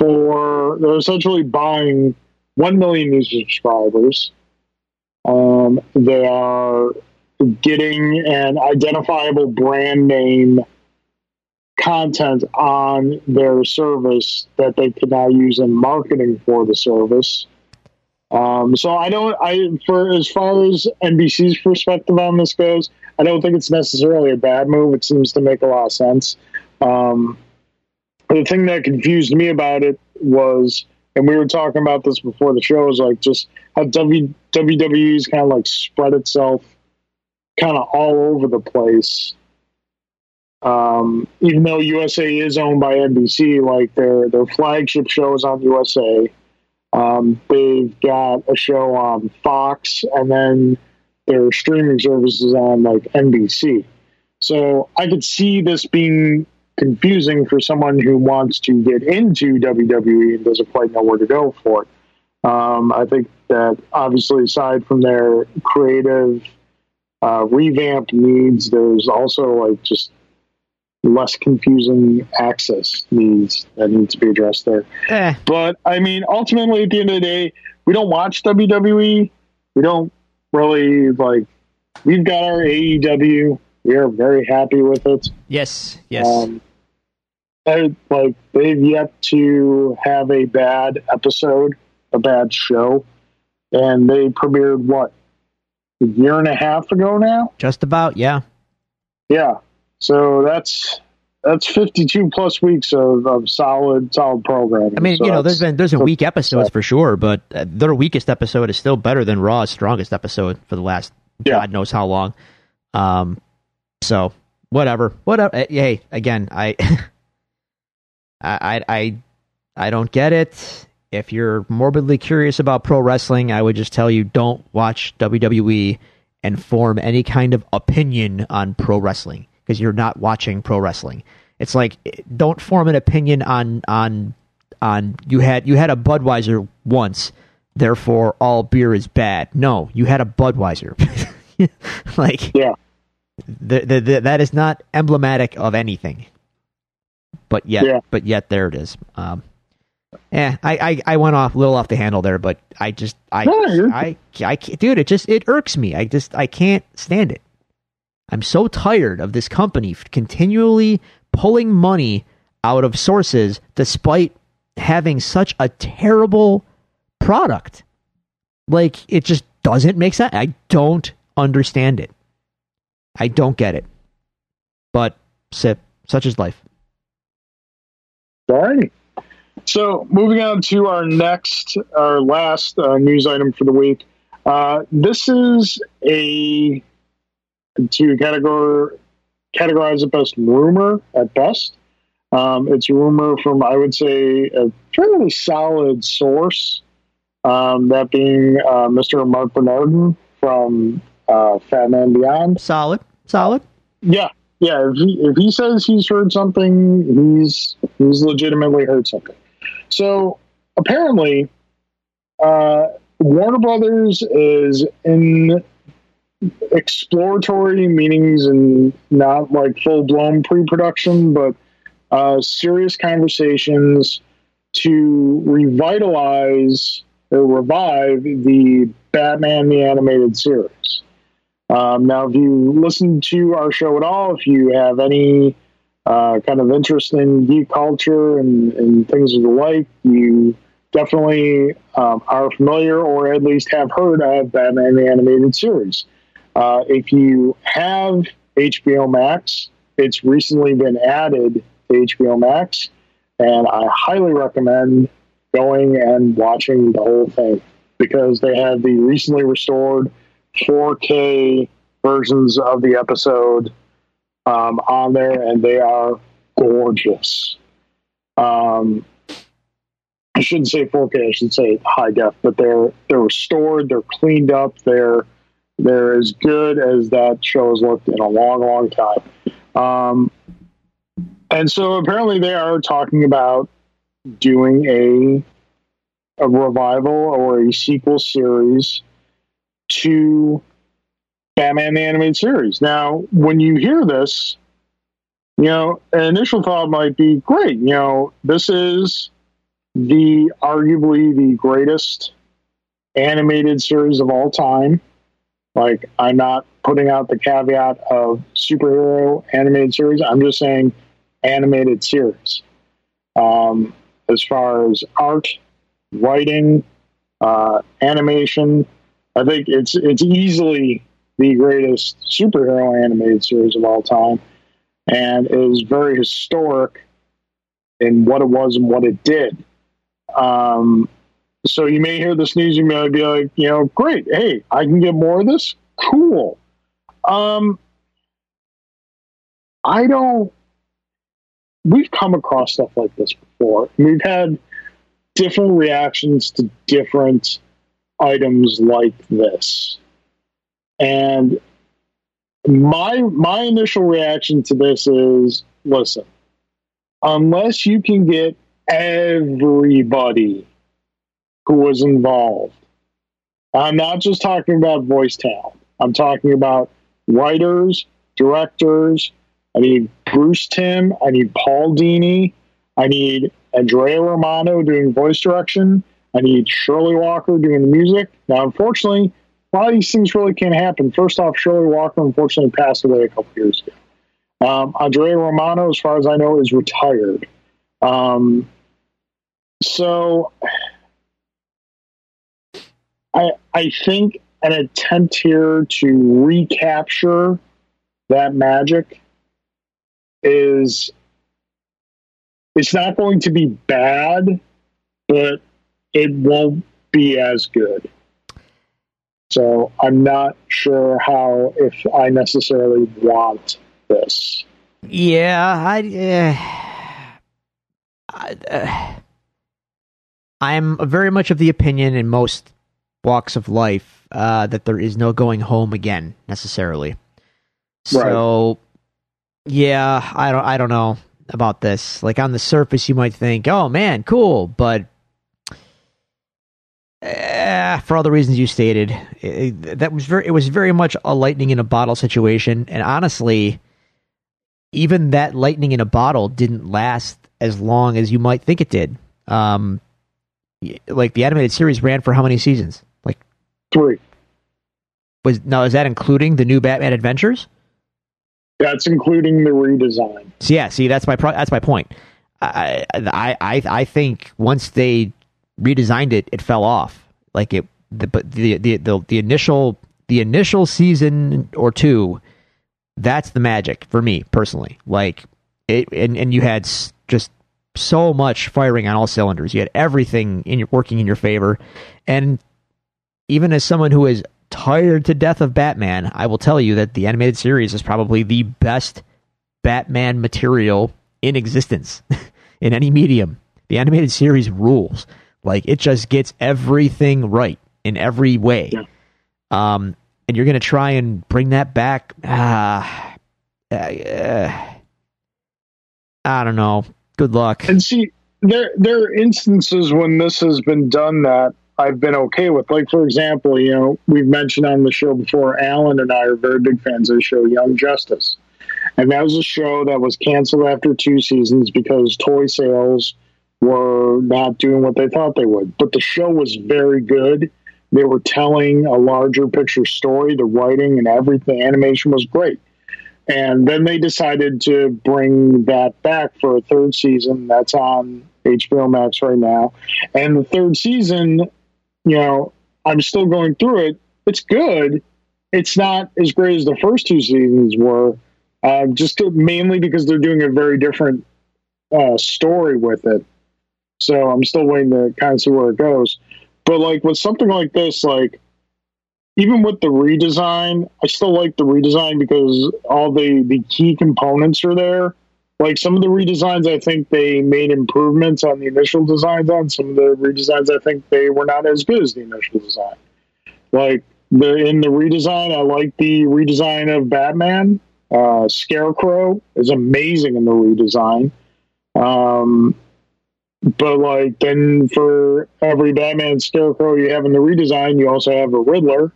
They're essentially buying 1 million new subscribers. They are getting an identifiable brand name content on their service that they can now use in marketing for the service. So as far as NBC's perspective on this goes, I don't think it's necessarily a bad move. It seems to make a lot of sense. The thing that confused me about it was, and we were talking about this before the show, is like just how WWE's kind of like spread itself kind of all over the place. Even though USA is owned by NBC, like their flagship show is on USA. They've got a show on Fox, and then their streaming services on like NBC. So I could see this being confusing for someone who wants to get into WWE and doesn't quite know where to go for it. I think that obviously aside from their creative revamp needs, there's also like just less confusing access needs that need to be addressed there. But I mean, ultimately at the end of the day, we don't watch WWE. We don't really like, we've got our AEW. We are very happy with it. Yes. They've yet to have a bad episode, a bad show. And they premiered what? A year and a half ago now? Just about. Yeah. So that's 52 plus weeks of solid programming. I mean, so you know, there's been weak episodes for sure, but their weakest episode is still better than Raw's strongest episode for the last God knows how long. So whatever. Hey, again, I I don't get it. If you're morbidly curious about pro wrestling, I would just tell you don't watch WWE and form any kind of opinion on pro wrestling, because you're not watching pro wrestling. It's like, don't form an opinion on you had a Budweiser once, therefore all beer is bad. No, you had a Budweiser. Like, yeah, that is not emblematic of anything. But yet, yeah. But yet, there it is. I went off the handle there, but I dude, it irks me. I can't stand it. I'm so tired of this company continually pulling money out of sources despite having such a terrible product. Like, it just doesn't make sense. I don't understand it. I don't get it. But such is life. Alrighty. So moving on to our last news item for the week. This is to categorize it best rumor at best. It's rumor from, I would say, a fairly solid source. That being Mr. Mark Bernardin from Fat Man Beyond. Solid. Yeah. Yeah, if he says he's heard something, he's legitimately heard something. So apparently, Warner Brothers is in exploratory meetings and not like full-blown pre-production, but serious conversations to revitalize or revive the Batman the Animated Series. Now, if you listen to our show at all, if you have any kind of interest in geek culture and things of the like, you definitely are familiar or at least have heard of Batman the Animated Series. If you have HBO Max, it's recently been added to HBO Max, and I highly recommend going and watching the whole thing, because they have the recently restored 4K versions of the episode on there, and they are gorgeous. I shouldn't say 4K, I should say high def, but they're restored, they're cleaned up, they're as good as that show has looked in a long, long time. And so apparently they are talking about doing a revival or a sequel series to Batman the Animated Series. Now, when you hear this, you know, an initial thought might be, great, you know, this is arguably the greatest animated series of all time. Like, I'm not putting out the caveat of superhero animated series. I'm just saying animated series. As far as art, writing, animation, I think it's easily the greatest superhero animated series of all time, and is very historic in what it was and what it did. So you may hear this news, you may be like, you know, great, hey, I can get more of this? Cool. We've come across stuff like this before. We've had different reactions to different items like this, and my initial reaction to this is, listen, unless you can get everybody who was involved, I'm not just talking about voice talent, I'm talking about writers, directors. I need Bruce Timm, I need Paul Dini, I need Andrea Romano doing voice direction, I need Shirley Walker doing the music. Now, unfortunately, a lot of these things really can't happen. First off, Shirley Walker unfortunately passed away a couple years ago. Andrea Romano, as far as I know, is retired. So I think an attempt here to recapture that magic is, it's not going to be bad, but it won't be as good. So I'm not sure if I necessarily want this. Yeah, I I'm very much of the opinion in most walks of life that there is no going home again necessarily. So, right. Yeah, I don't know about this. Like, on the surface, you might think, "Oh man, cool," but for all the reasons you stated, it was very much a lightning in a bottle situation. And honestly, even that lightning in a bottle didn't last as long as you might think it did. Like, the animated series ran for how many seasons? Like 3. Now, is that including the new Batman Adventures? That's including the redesign. So, yeah, see, that's my point. I think once they redesigned it, it fell off. Like it, the initial season or two, that's the magic for me personally. Like it, and you had just so much firing on all cylinders. You had everything working in your favor, and even as someone who is tired to death of Batman, I will tell you that the animated series is probably the best Batman material in existence in any medium. The animated series rules. Like, it just gets everything right in every way. Yeah. And you're going to try and bring that back. I don't know. Good luck. And see, there are instances when this has been done that I've been okay with. Like, for example, you know, we've mentioned on the show before, Alan and I are very big fans of the show Young Justice. And that was a show that was canceled after 2 seasons because toy sales were not doing what they thought they would. But the show was very good. They were telling a larger picture story. The writing and everything, animation was great. And then they decided to bring that back for a 3rd season. That's on HBO Max right now. And the 3rd season, you know, I'm still going through it. It's good. It's not as great as the first 2 seasons were, just mainly because they're doing a very different story with it. So I'm still waiting to kind of see where it goes. But like with something like this, like even with the redesign, I still like the redesign because all the key components are there. Like some of the redesigns, I think they made improvements on the initial designs on. Some of the redesigns, I think they were not as good as the initial design. Like in the redesign, I like the redesign of Batman. Scarecrow is amazing in the redesign. But, like, then for every Batman Scarecrow you have in the redesign, you also have a Riddler,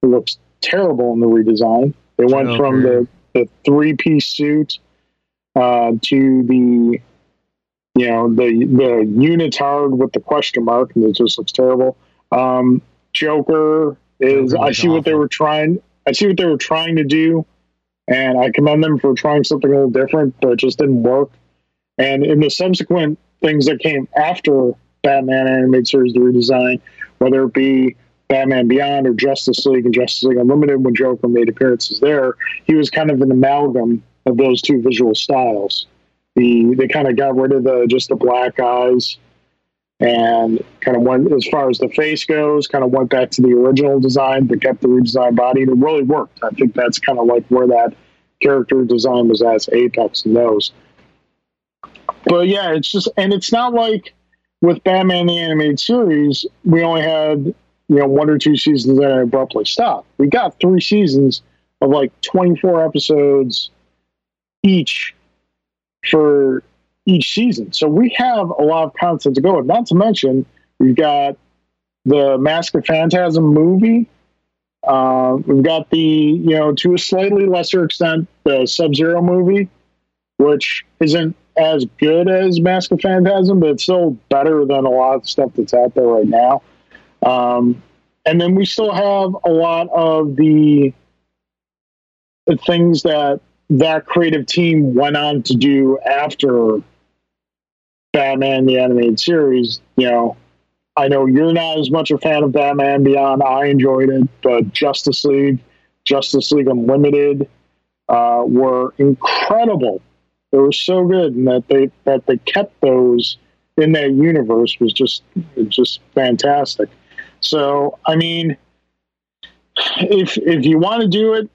who looks terrible in the redesign. They went from the 3-piece suit to the, you know, the unitard with the question mark, and it just looks terrible. Joker is, I see what they were trying. I see what they were trying to do, and I commend them for trying something a little different, but it just didn't work. And in the subsequent things that came after Batman animated series, the redesign, whether it be Batman Beyond or Justice League and Justice League Unlimited, when Joker made appearances there, he was kind of an amalgam of those 2 visual styles. They kind of got rid of just the black eyes and kind of went, as far as the face goes, kind of went back to the original design, but kept the redesigned body, and it really worked. I think that's kind of like where that character design was as apex in those. But yeah, it's just, and it's not like with Batman the Animated Series, we only had, you know, 1 or 2 seasons that abruptly stopped. We got 3 seasons of like 24 episodes each for each season. So we have a lot of content to go with. Not to mention, we've got the Mask of Phantasm movie. We've got the, you know, to a slightly lesser extent, the Sub-Zero movie, which isn't as good as Mask of Phantasm, but it's still better than a lot of stuff that's out there right now. And then we still have a lot of the things that creative team went on to do after Batman the Animated Series. You know, I know you're not as much a fan of Batman Beyond. I enjoyed it, but Justice League Unlimited were incredible. They were so good, and that they kept those in that universe was just fantastic. So, I mean, if you want to do it,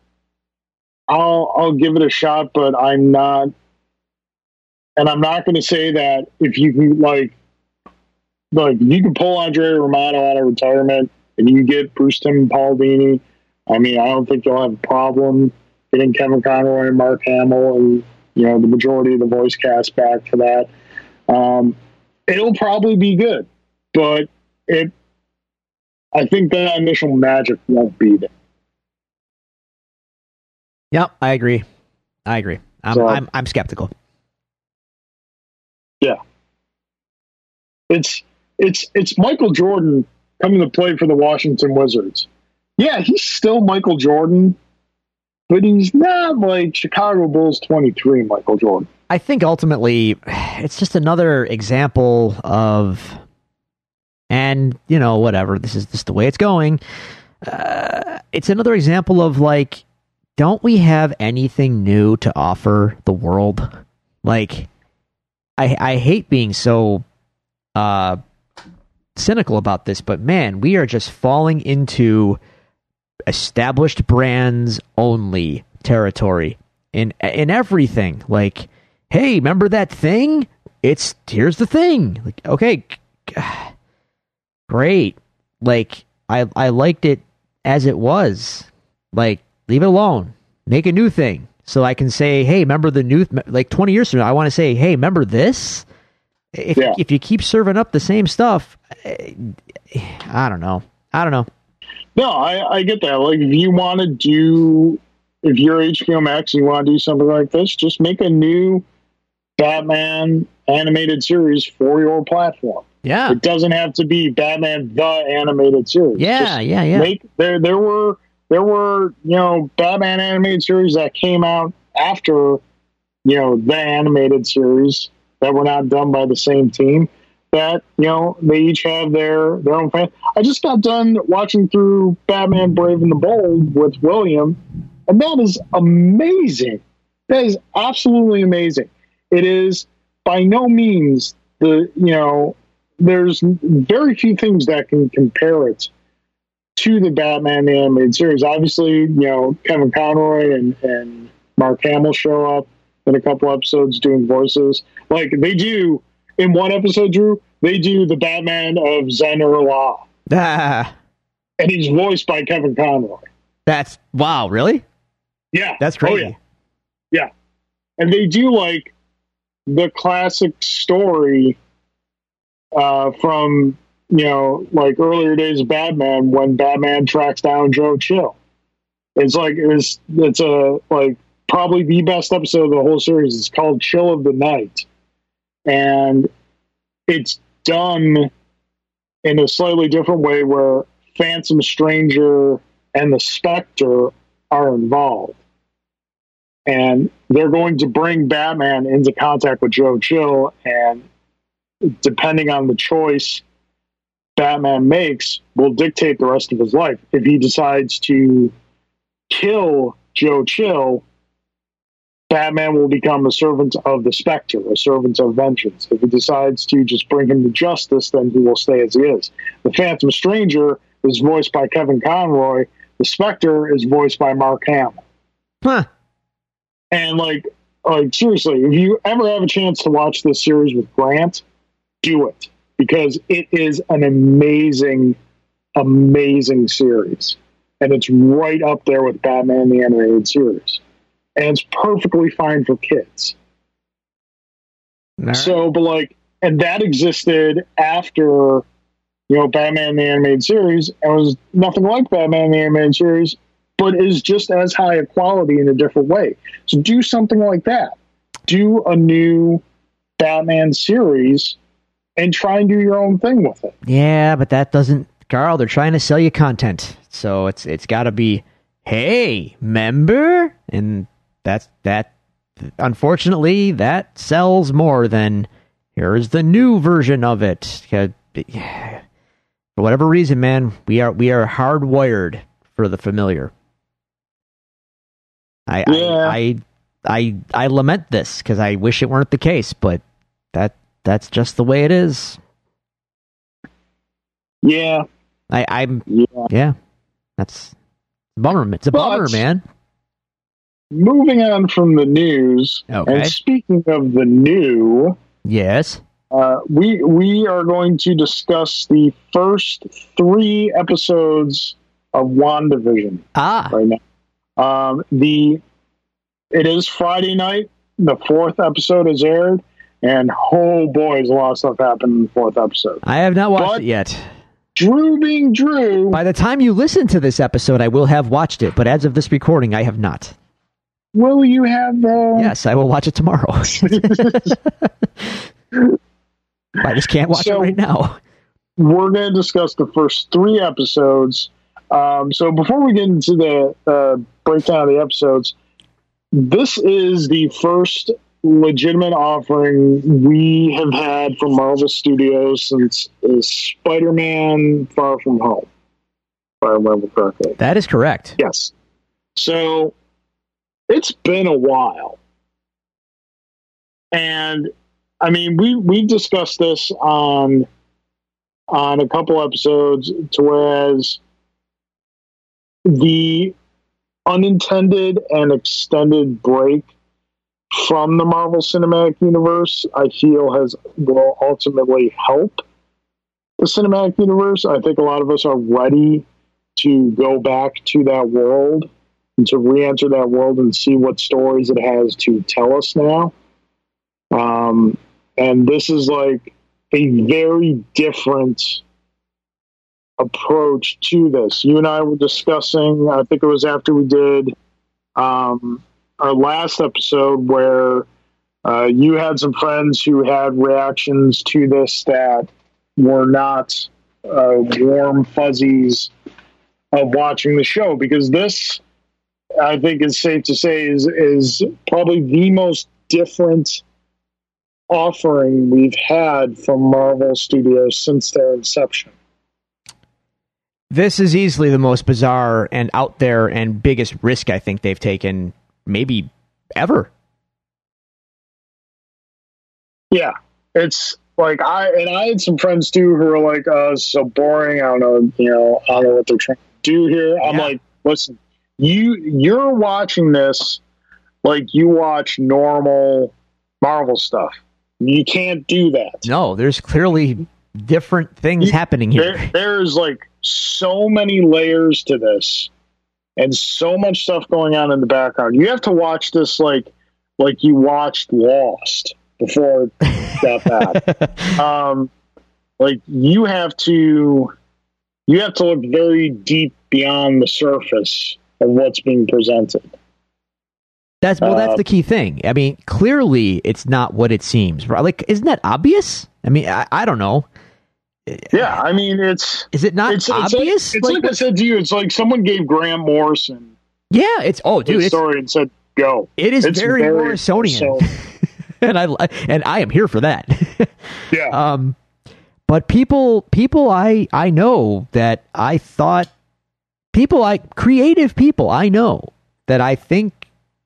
I'll give it a shot, but I'm not going to say that if you can, like, look, you can pull Andre Romano out of retirement and you can get Bruce Timm and Paul Dini. I mean, I don't think you'll have a problem getting Kevin Conroy and Mark Hamill and, you know, the majority of the voice cast back for that. It'll probably be good, but I think that initial magic won't be there. Yep, I agree. I'm skeptical. Yeah, it's Michael Jordan coming to play for the Washington Wizards. Yeah, he's still Michael Jordan, but he's not like Chicago Bulls 23 Michael Jordan. I think ultimately it's just another example of, and you know, whatever, this is just the way it's going. It's another example of, like, don't we have anything new to offer the world? Like, I hate being so cynical about this, but man, we are just falling into established brands only territory in everything. Like, hey, remember that thing? Here's the thing. Like, okay, great. Like, I liked it as it was. Like, leave it alone. Make a new thing. So I can say, hey, remember the new... Like, 20 years from now, I want to say, hey, remember this? If you keep serving up the same stuff, I don't know. No, I get that. Like, if you want to do... If you're HBO Max and you want to do something like this, just make a new Batman animated series for your platform. Yeah. It doesn't have to be Batman the animated series. Yeah. There were, you know, Batman animated series that came out after, you know, the animated series that were not done by the same team that, you know, they each have their own fan. I just got done watching through Batman Brave and the Bold with William, and that is amazing. That is absolutely amazing. It is by no means there's very few things that can compare it to the Batman animated series. Obviously, you know, Kevin Conroy and Mark Hamill show up in a couple episodes doing voices. Like, they do, in one episode, Drew, they do the Batman of Zanarla. And he's voiced by Kevin Conroy. Wow, really? Yeah. That's crazy. Oh, yeah. And they do, like, the classic story from... You know, like earlier days of Batman, when Batman tracks down Joe Chill, it's probably the best episode of the whole series. It's called Chill of the Night, and it's done in a slightly different way where Phantom Stranger and the Spectre are involved, and they're going to bring Batman into contact with Joe Chill, and depending on the choice Batman makes will dictate the rest of his life. If he decides to kill Joe Chill, Batman will become a servant of the Spectre, a servant of vengeance. If he decides to just bring him to justice, then he will stay as he is. The Phantom Stranger is voiced by Kevin Conroy. The Spectre is voiced by Mark Hamill. Huh. And like seriously, if you ever have a chance to watch this series with Grant, do it. Because it is an amazing, amazing series. And it's right up there with Batman the Animated Series. And it's perfectly fine for kids. Right. So, but like, and that existed after, you know, Batman the Animated Series, and was nothing like Batman the Animated Series, but is just as high a quality in a different way. So do something like that. Do a new Batman series and try and do your own thing with it. Yeah, but that doesn't... Carl, they're trying to sell you content. So it's got to be, hey, member? And that's that... Unfortunately, that sells more than, here's the new version of it. For whatever reason, man, we are hardwired for the familiar. I lament this, because I wish it weren't the case, but that's just the way it is. Yeah. I'm that's a bummer. It's a bummer, man. Moving on from the news, okay. And speaking of the new, yes, We are going to discuss the first 3 episodes of WandaVision right now. It is Friday night. The 4th episode is aired, and oh boy, there's a lot of stuff happened in the 4th episode. I have not watched it yet. Drew being Drew. By the time you listen to this episode, I will have watched it, but as of this recording, I have not. Will you have... Yes, I will watch it tomorrow. I just can't watch it right now. We're going to discuss the first 3 episodes. So before we get into the breakdown of the episodes, this is the first legitimate offering we have had from Marvel Studios since Spider-Man Far From Home, if I remember correctly. That is correct. Yes. So it's been a while. And I mean, we discussed this on a couple episodes, to whereas the unintended and extended break from the Marvel Cinematic Universe, I feel will ultimately help the Cinematic Universe. I think a lot of us are ready to go back to that world and to re-enter that world and see what stories it has to tell us now. And this is like a very different approach to this. You and I were discussing, I think it was after we did our last episode, where you had some friends who had reactions to this that were not warm fuzzies of watching the show, because this, I think it's safe to say, is probably the most different offering we've had from Marvel Studios since their inception. This is easily the most bizarre and out there and biggest risk I think they've taken maybe ever. Yeah, it's like I had some friends too who were like, so boring. I don't know, I don't know what they're trying to do here. I'm like, listen, you're watching this like you watch normal Marvel stuff. You can't do that. No, there's clearly different things happening here. There's like so many layers to this and so much stuff going on in the background. You have to watch this like you watched Lost before that bad. Like you have to look very deep beyond the surface of what's being presented. That's the key thing. I mean, clearly it's not what it seems. Right? Like, isn't that obvious? I mean, I don't know. Yeah, I mean, is it not obvious? It's like I said to you, it's like someone gave Grant Morrison. Yeah, it's story and said go. It is very Morrisonian, and I am here for that. Yeah. But people I know that I thought people like creative people I know that I think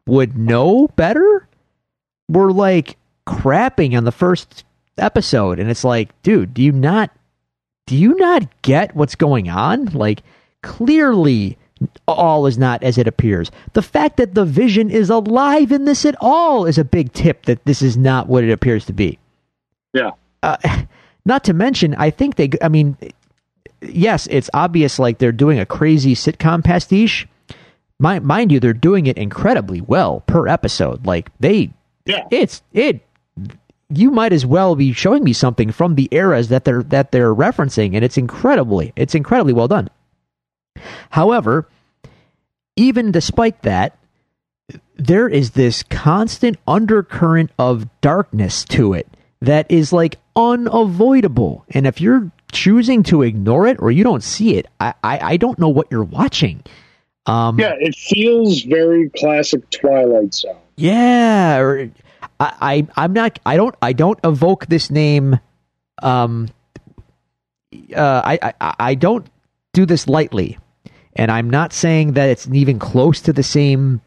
would know better were like crapping on the first episode, and it's like, dude, do you not get what's going on? Like, clearly all is not as it appears. The fact that the Vision is alive in this at all is a big tip that this is not what it appears to be. Yeah. Not to mention, I think yes, it's obvious, like they're doing a crazy sitcom pastiche. Mind you, they're doing it incredibly well per episode. Like you might as well be showing me something from the eras that they're referencing, and it's incredibly well done. However, even despite that, there is this constant undercurrent of darkness to it that is like unavoidable. And if you're choosing to ignore it or you don't see it, I don't know what you're watching. Yeah, it feels very classic Twilight Zone. Yeah, or I don't evoke this name. I don't do this lightly, and I'm not saying that it's even close to the same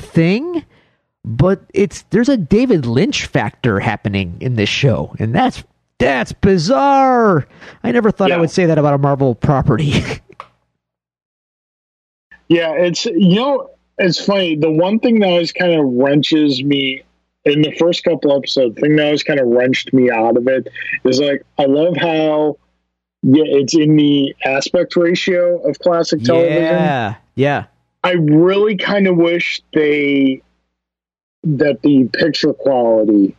thing, but there's a David Lynch factor happening in this show, and that's bizarre. I never thought I would say that about a Marvel property. Yeah, it's funny. The one thing that always kind of wrenches me in the first couple episodes, the thing that always kind of wrenched me out of it is, like, I love how it's in the aspect ratio of classic television. Yeah. I really kind of wish that the picture quality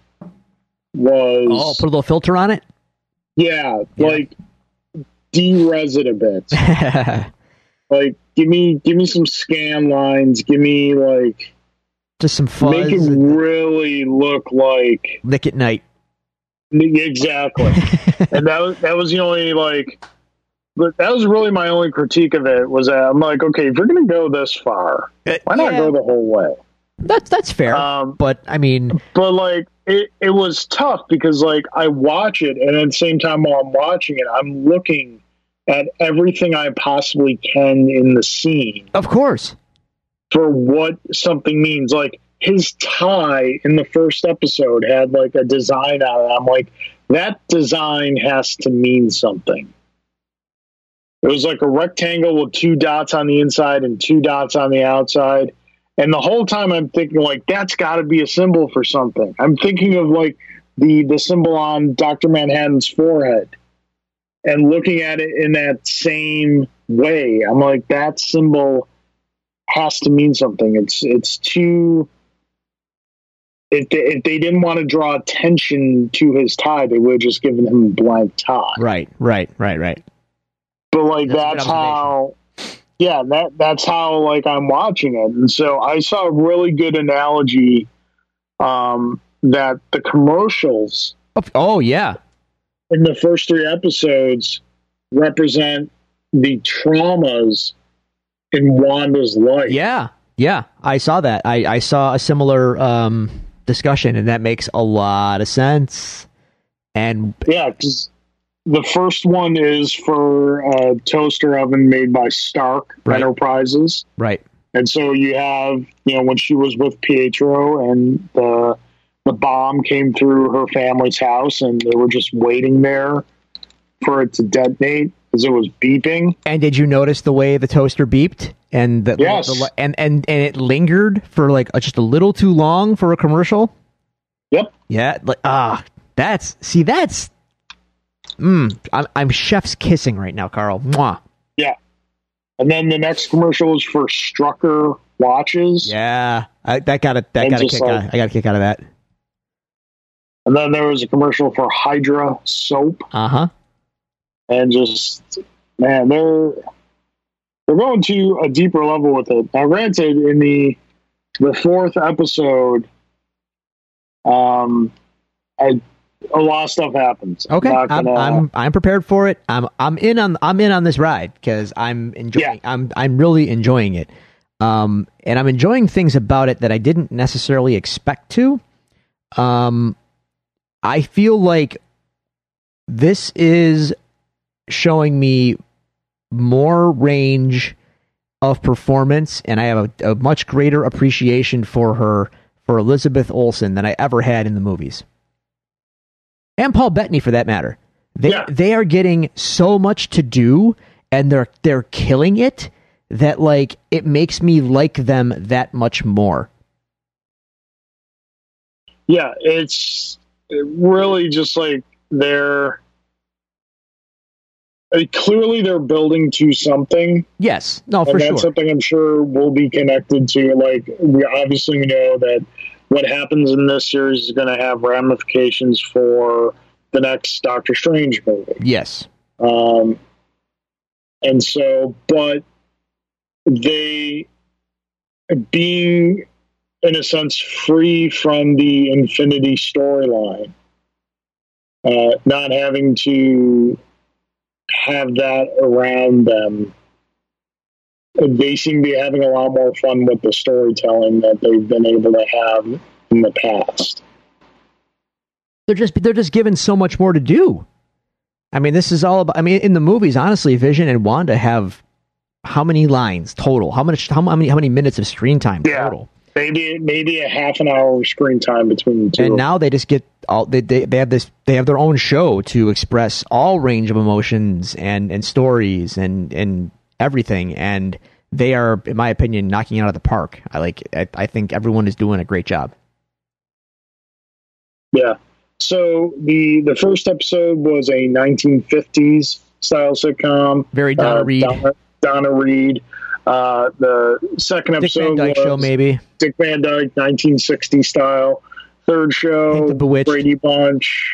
was... Oh, put a little filter on it? Yeah. Like, de-res it a bit. Like, give me some scan lines. Give me, like... Just some fuzz. Make it really look like... Nick at Night. Exactly. And that was the only, like... But that was really my only critique of it, was that I'm like, okay, if you're going to go this far, why not go the whole way? That's fair. But I mean, like it was tough because like I watch it, and at the same time while I'm watching it, I'm looking at everything I possibly can in the scene. Of course. For what something means. Like his tie in the first episode had like a design on it. I'm like, that design has to mean something. It was like a rectangle with two dots on the inside and two dots on the outside. And the whole time I'm thinking, like, that's got to be a symbol for something. I'm thinking of, like, the symbol on Dr. Manhattan's forehead and looking at it in that same way. I'm like, that symbol has to mean something. It's too... If they didn't want to draw attention to his tie, they would have just given him a blank tie. Right. But like that's how, yeah, that's how like I'm watching it, and so I saw a really good analogy that the commercials. Oh yeah, in the first three episodes represent the traumas in Wanda's life. Yeah, I saw that. I saw a similar discussion, and that makes a lot of sense. And yeah, because. The first one is for a toaster oven made by Stark Enterprises. Right. And so you have, you know, when she was with Pietro and the bomb came through her family's house and they were just waiting there for it to detonate because it was beeping. And did you notice the way the toaster beeped? And that yes. And it lingered for like just a little too long for a commercial? Yep. Yeah. Like, that's... I'm chef's kissing right now, Carl. Mwah. Yeah. And then the next commercial is for Strucker watches. Yeah. I got a kick out of that. And then there was a commercial for Hydra soap. Uh-huh. And just, man, they're going to a deeper level with it. Now, granted, in the fourth episode, a lot of stuff happens. Okay, I'm prepared for it. I'm in on this ride because I'm enjoying. Yeah. I'm really enjoying it, and I'm enjoying things about it that I didn't necessarily expect to. I feel like this is showing me more range of performance, and I have a much greater appreciation for Elizabeth Olsen than I ever had in the movies. And Paul Bettany, for that matter, they are getting so much to do, and they're killing it. That like it makes me like them that much more. Yeah, it's really just like they're building to something. Yes, no, for sure. That's something I'm sure will be connected to. Like we obviously know that. What happens in this series is going to have ramifications for the next Doctor Strange movie. Yes. And so, but they being, in a sense, free from the Infinity storyline, not having to have that around them. They seem to be having a lot more fun with the storytelling that they've been able to have in the past. They're just given so much more to do. I mean, this is all about. I mean, in the movies, honestly, Vision and Wanda have how many lines total? How many minutes of screen time total? Maybe a half an hour of screen time between the two. And now they just get all they have their own show to express all range of emotions and stories and. Everything, and they are, in my opinion, knocking it out of the park. I think everyone is doing a great job. Yeah. So the first episode was a 1950s style sitcom. Very Donna Reed. Donna Reed. The second episode Dick Van Dyke was show, maybe. Dick Van Dyke, 1960 style. Third show, The Bewitched. Brady Bunch.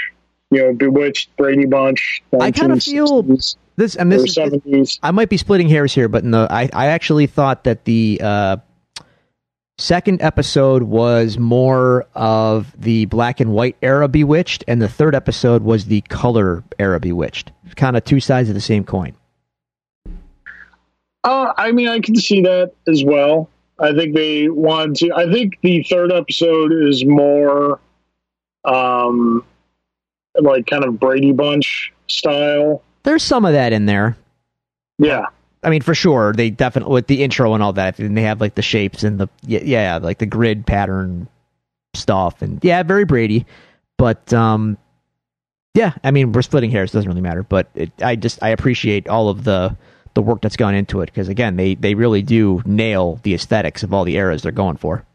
You know, Bewitched, Brady Bunch. I kind of feel this. And this is, I might be splitting hairs here, but no, I actually thought that the second episode was more of the black and white era Bewitched, and the third episode was the color era Bewitched. Kind of two sides of the same coin. I mean, I can see that as well. I think they wanted to. I think the third episode is more, like kind of Brady Bunch style. There's some of that in there. Yeah, I mean, for sure, they definitely with the intro and all that, and they have like the shapes and the like the grid pattern stuff, and very Brady. But yeah, I mean, we're splitting hairs; doesn't really matter. But I appreciate all of the work that's gone into it, because again they really do nail the aesthetics of all the eras they're going for.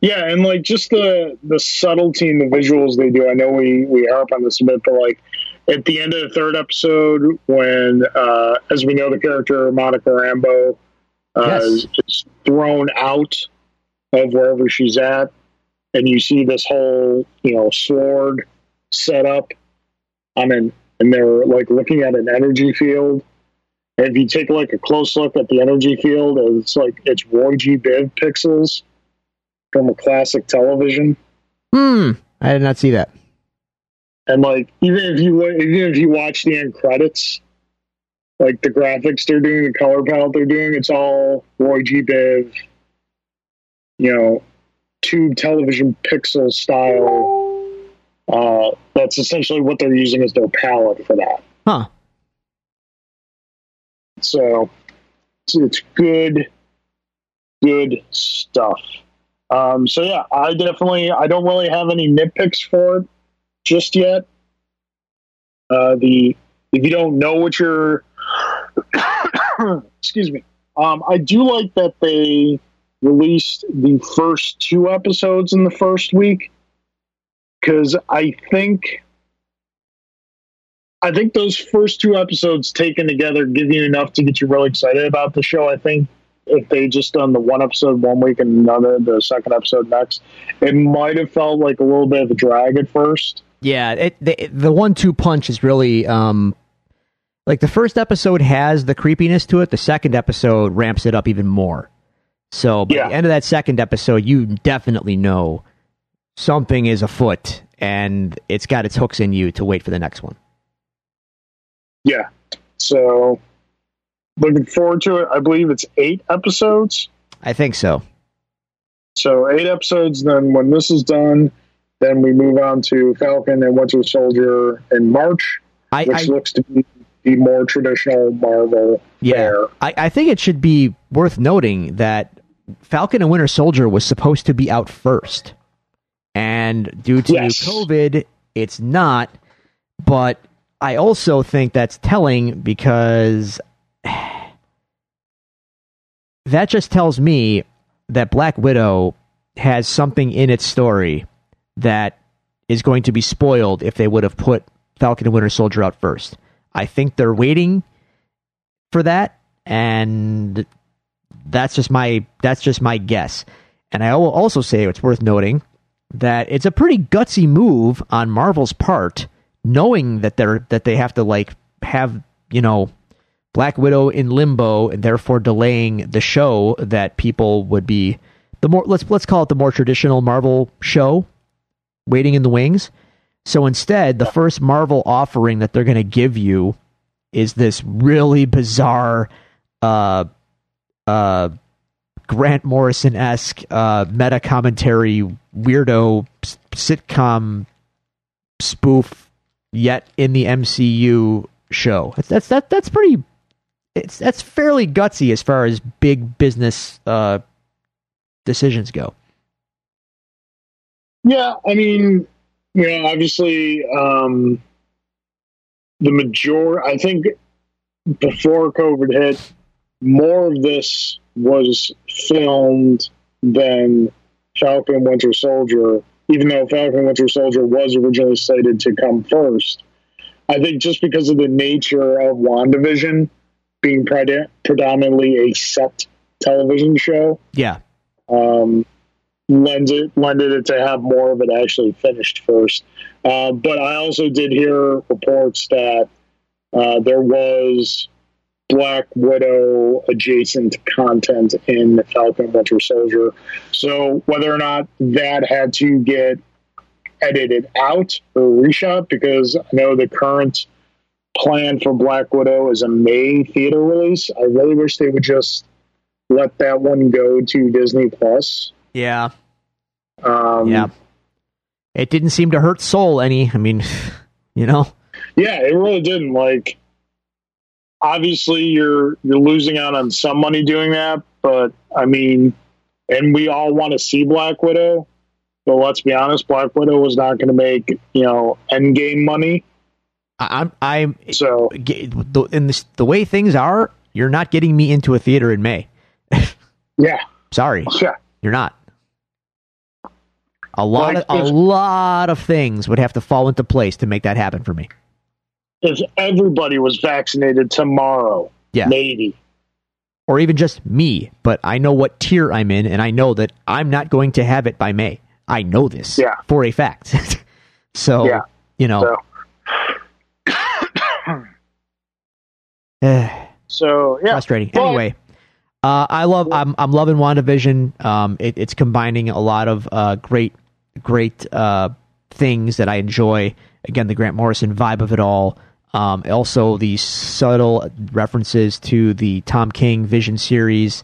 Yeah, and like just the subtlety and the visuals they do. I know we harp on this a bit, but like at the end of the third episode when as we know the character Monica Rambeau is thrown out of wherever she's at, and you see this whole, you know, sword set up on and they're like looking at an energy field. If you take like a close look at the energy field, it's Roy G. Biv pixels from a classic television. I did not see that. And like, even if you watch the end credits, like the graphics they're doing, the color palette they're doing, it's all Roy G. Biv, you know, tube television pixel style. That's essentially what they're using as their palette for that. Huh. So it's good stuff. So yeah, I don't really have any nitpicks for it just yet. If you don't know what you're, excuse me. I do like that they released the first two episodes in the first week, because I think those first two episodes taken together give you enough to get you really excited about the show. I think if they just done the one episode one week and the second episode next, it might have felt like a little bit of a drag at first. Yeah, the 1-2 punch is really like the first episode has the creepiness to it. The second episode ramps it up even more. So by the end of that second episode, you definitely know something is afoot, and it's got its hooks in you to wait for the next one. Yeah, so looking forward to it. I believe it's 8 episodes. I think so. So 8 episodes, then when this is done, then we move on to Falcon and Winter Soldier in March, which looks to be the more traditional Marvel fare. I think it should be worth noting that Falcon and Winter Soldier was supposed to be out first. And due to COVID, it's not, but I also think that's telling, because that just tells me that Black Widow has something in its story that is going to be spoiled if they would have put Falcon and Winter Soldier out first. I think they're waiting for that, and that's just my guess. And I will also say it's worth noting that it's a pretty gutsy move on Marvel's part, knowing that they have to have Black Widow in limbo and therefore delaying the show that people would be the more let's call it the more traditional Marvel show waiting in the wings. So instead, the first Marvel offering that they're going to give you is this really bizarre Grant Morrison-esque meta commentary weirdo sitcom spoof. Yet in the MCU show, that's fairly gutsy as far as big business decisions go. Yeah, I mean, you know, obviously, I think before COVID hit, more of this was filmed than Falcon Winter Soldier even though Falcon Winter Soldier was originally slated to come first. I think just because of the nature of WandaVision being predominantly a set television show, lended it to have more of it actually finished first. But I also did hear reports that there was Black Widow adjacent content in the Falcon Winter Soldier. So whether or not that had to get edited out or reshot, because I know the current plan for Black Widow is a May theater release. I really wish they would just let that one go to Disney Plus. Yeah. It didn't seem to hurt Soul any. I mean, you know. Yeah, it really didn't. Like, obviously, you're losing out on some money doing that, but I mean, and we all want to see Black Widow, but let's be honest, Black Widow was not going to make Endgame money. The way things are, you're not getting me into a theater in May. Yeah. Sorry. Yeah. You're not. A lot of things would have to fall into place to make that happen for me. If everybody was vaccinated tomorrow, maybe. Or even just me, but I know what tier I'm in, and I know that I'm not going to have it by May. I know this for a fact. Frustrating. Well, anyway. I'm loving WandaVision. It's combining a lot of great things that I enjoy. Again, the Grant Morrison vibe of it all. Also, the subtle references to the Tom King Vision series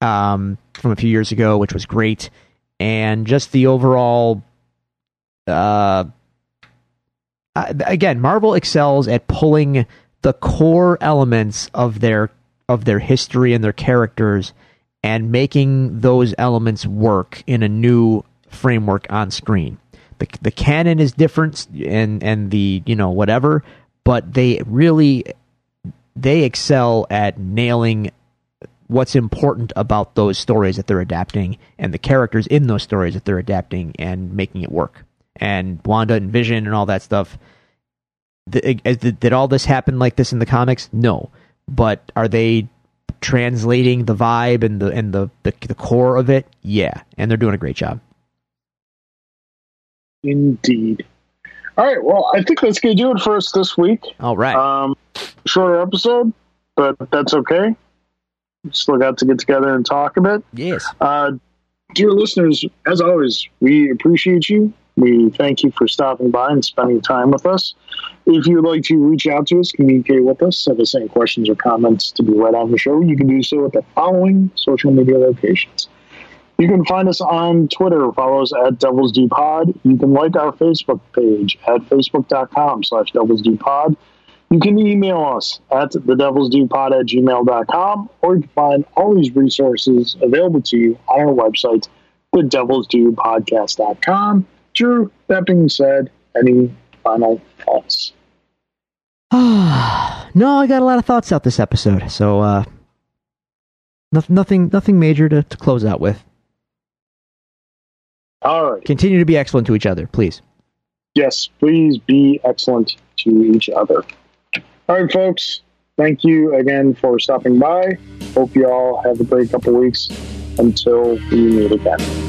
from a few years ago, which was great, and just the overall. Again, Marvel excels at pulling the core elements of their history and their characters and making those elements work in a new framework on screen. The canon is different and the, whatever, but they excel at nailing what's important about those stories that they're adapting and the characters in those stories that they're adapting and making it work. And Wanda and Vision and all that stuff. Did all this happen like this in the comics? No. But are they translating the vibe and the core of it? Yeah, and they're doing a great job. Indeed. All right, well, I think that's going to do it for us this week. All right. Shorter episode, but that's okay. Still got to get together and talk a bit. Yes. Dear listeners, as always, we appreciate you. We thank you for stopping by and spending time with us. If you'd like to reach out to us, communicate with us, send us any questions or comments to be read on the show, you can do so at the following social media locations. You can find us on Twitter. Follow us at DevilsDPod. You can like our Facebook page at facebook.com/DevilsDPod. You can email us at thedevilsdupod@gmail.com, or you can find all these resources available to you on our website, thedevilsdupodcast.com. Drew, that being said, any final thoughts? No, I got a lot of thoughts out this episode, so nothing major to close out with. All right. Continue to be excellent to each other, please. Yes, please be excellent to each other. All right, folks, thank you again for stopping by. Hope you all have a great couple weeks until we meet again.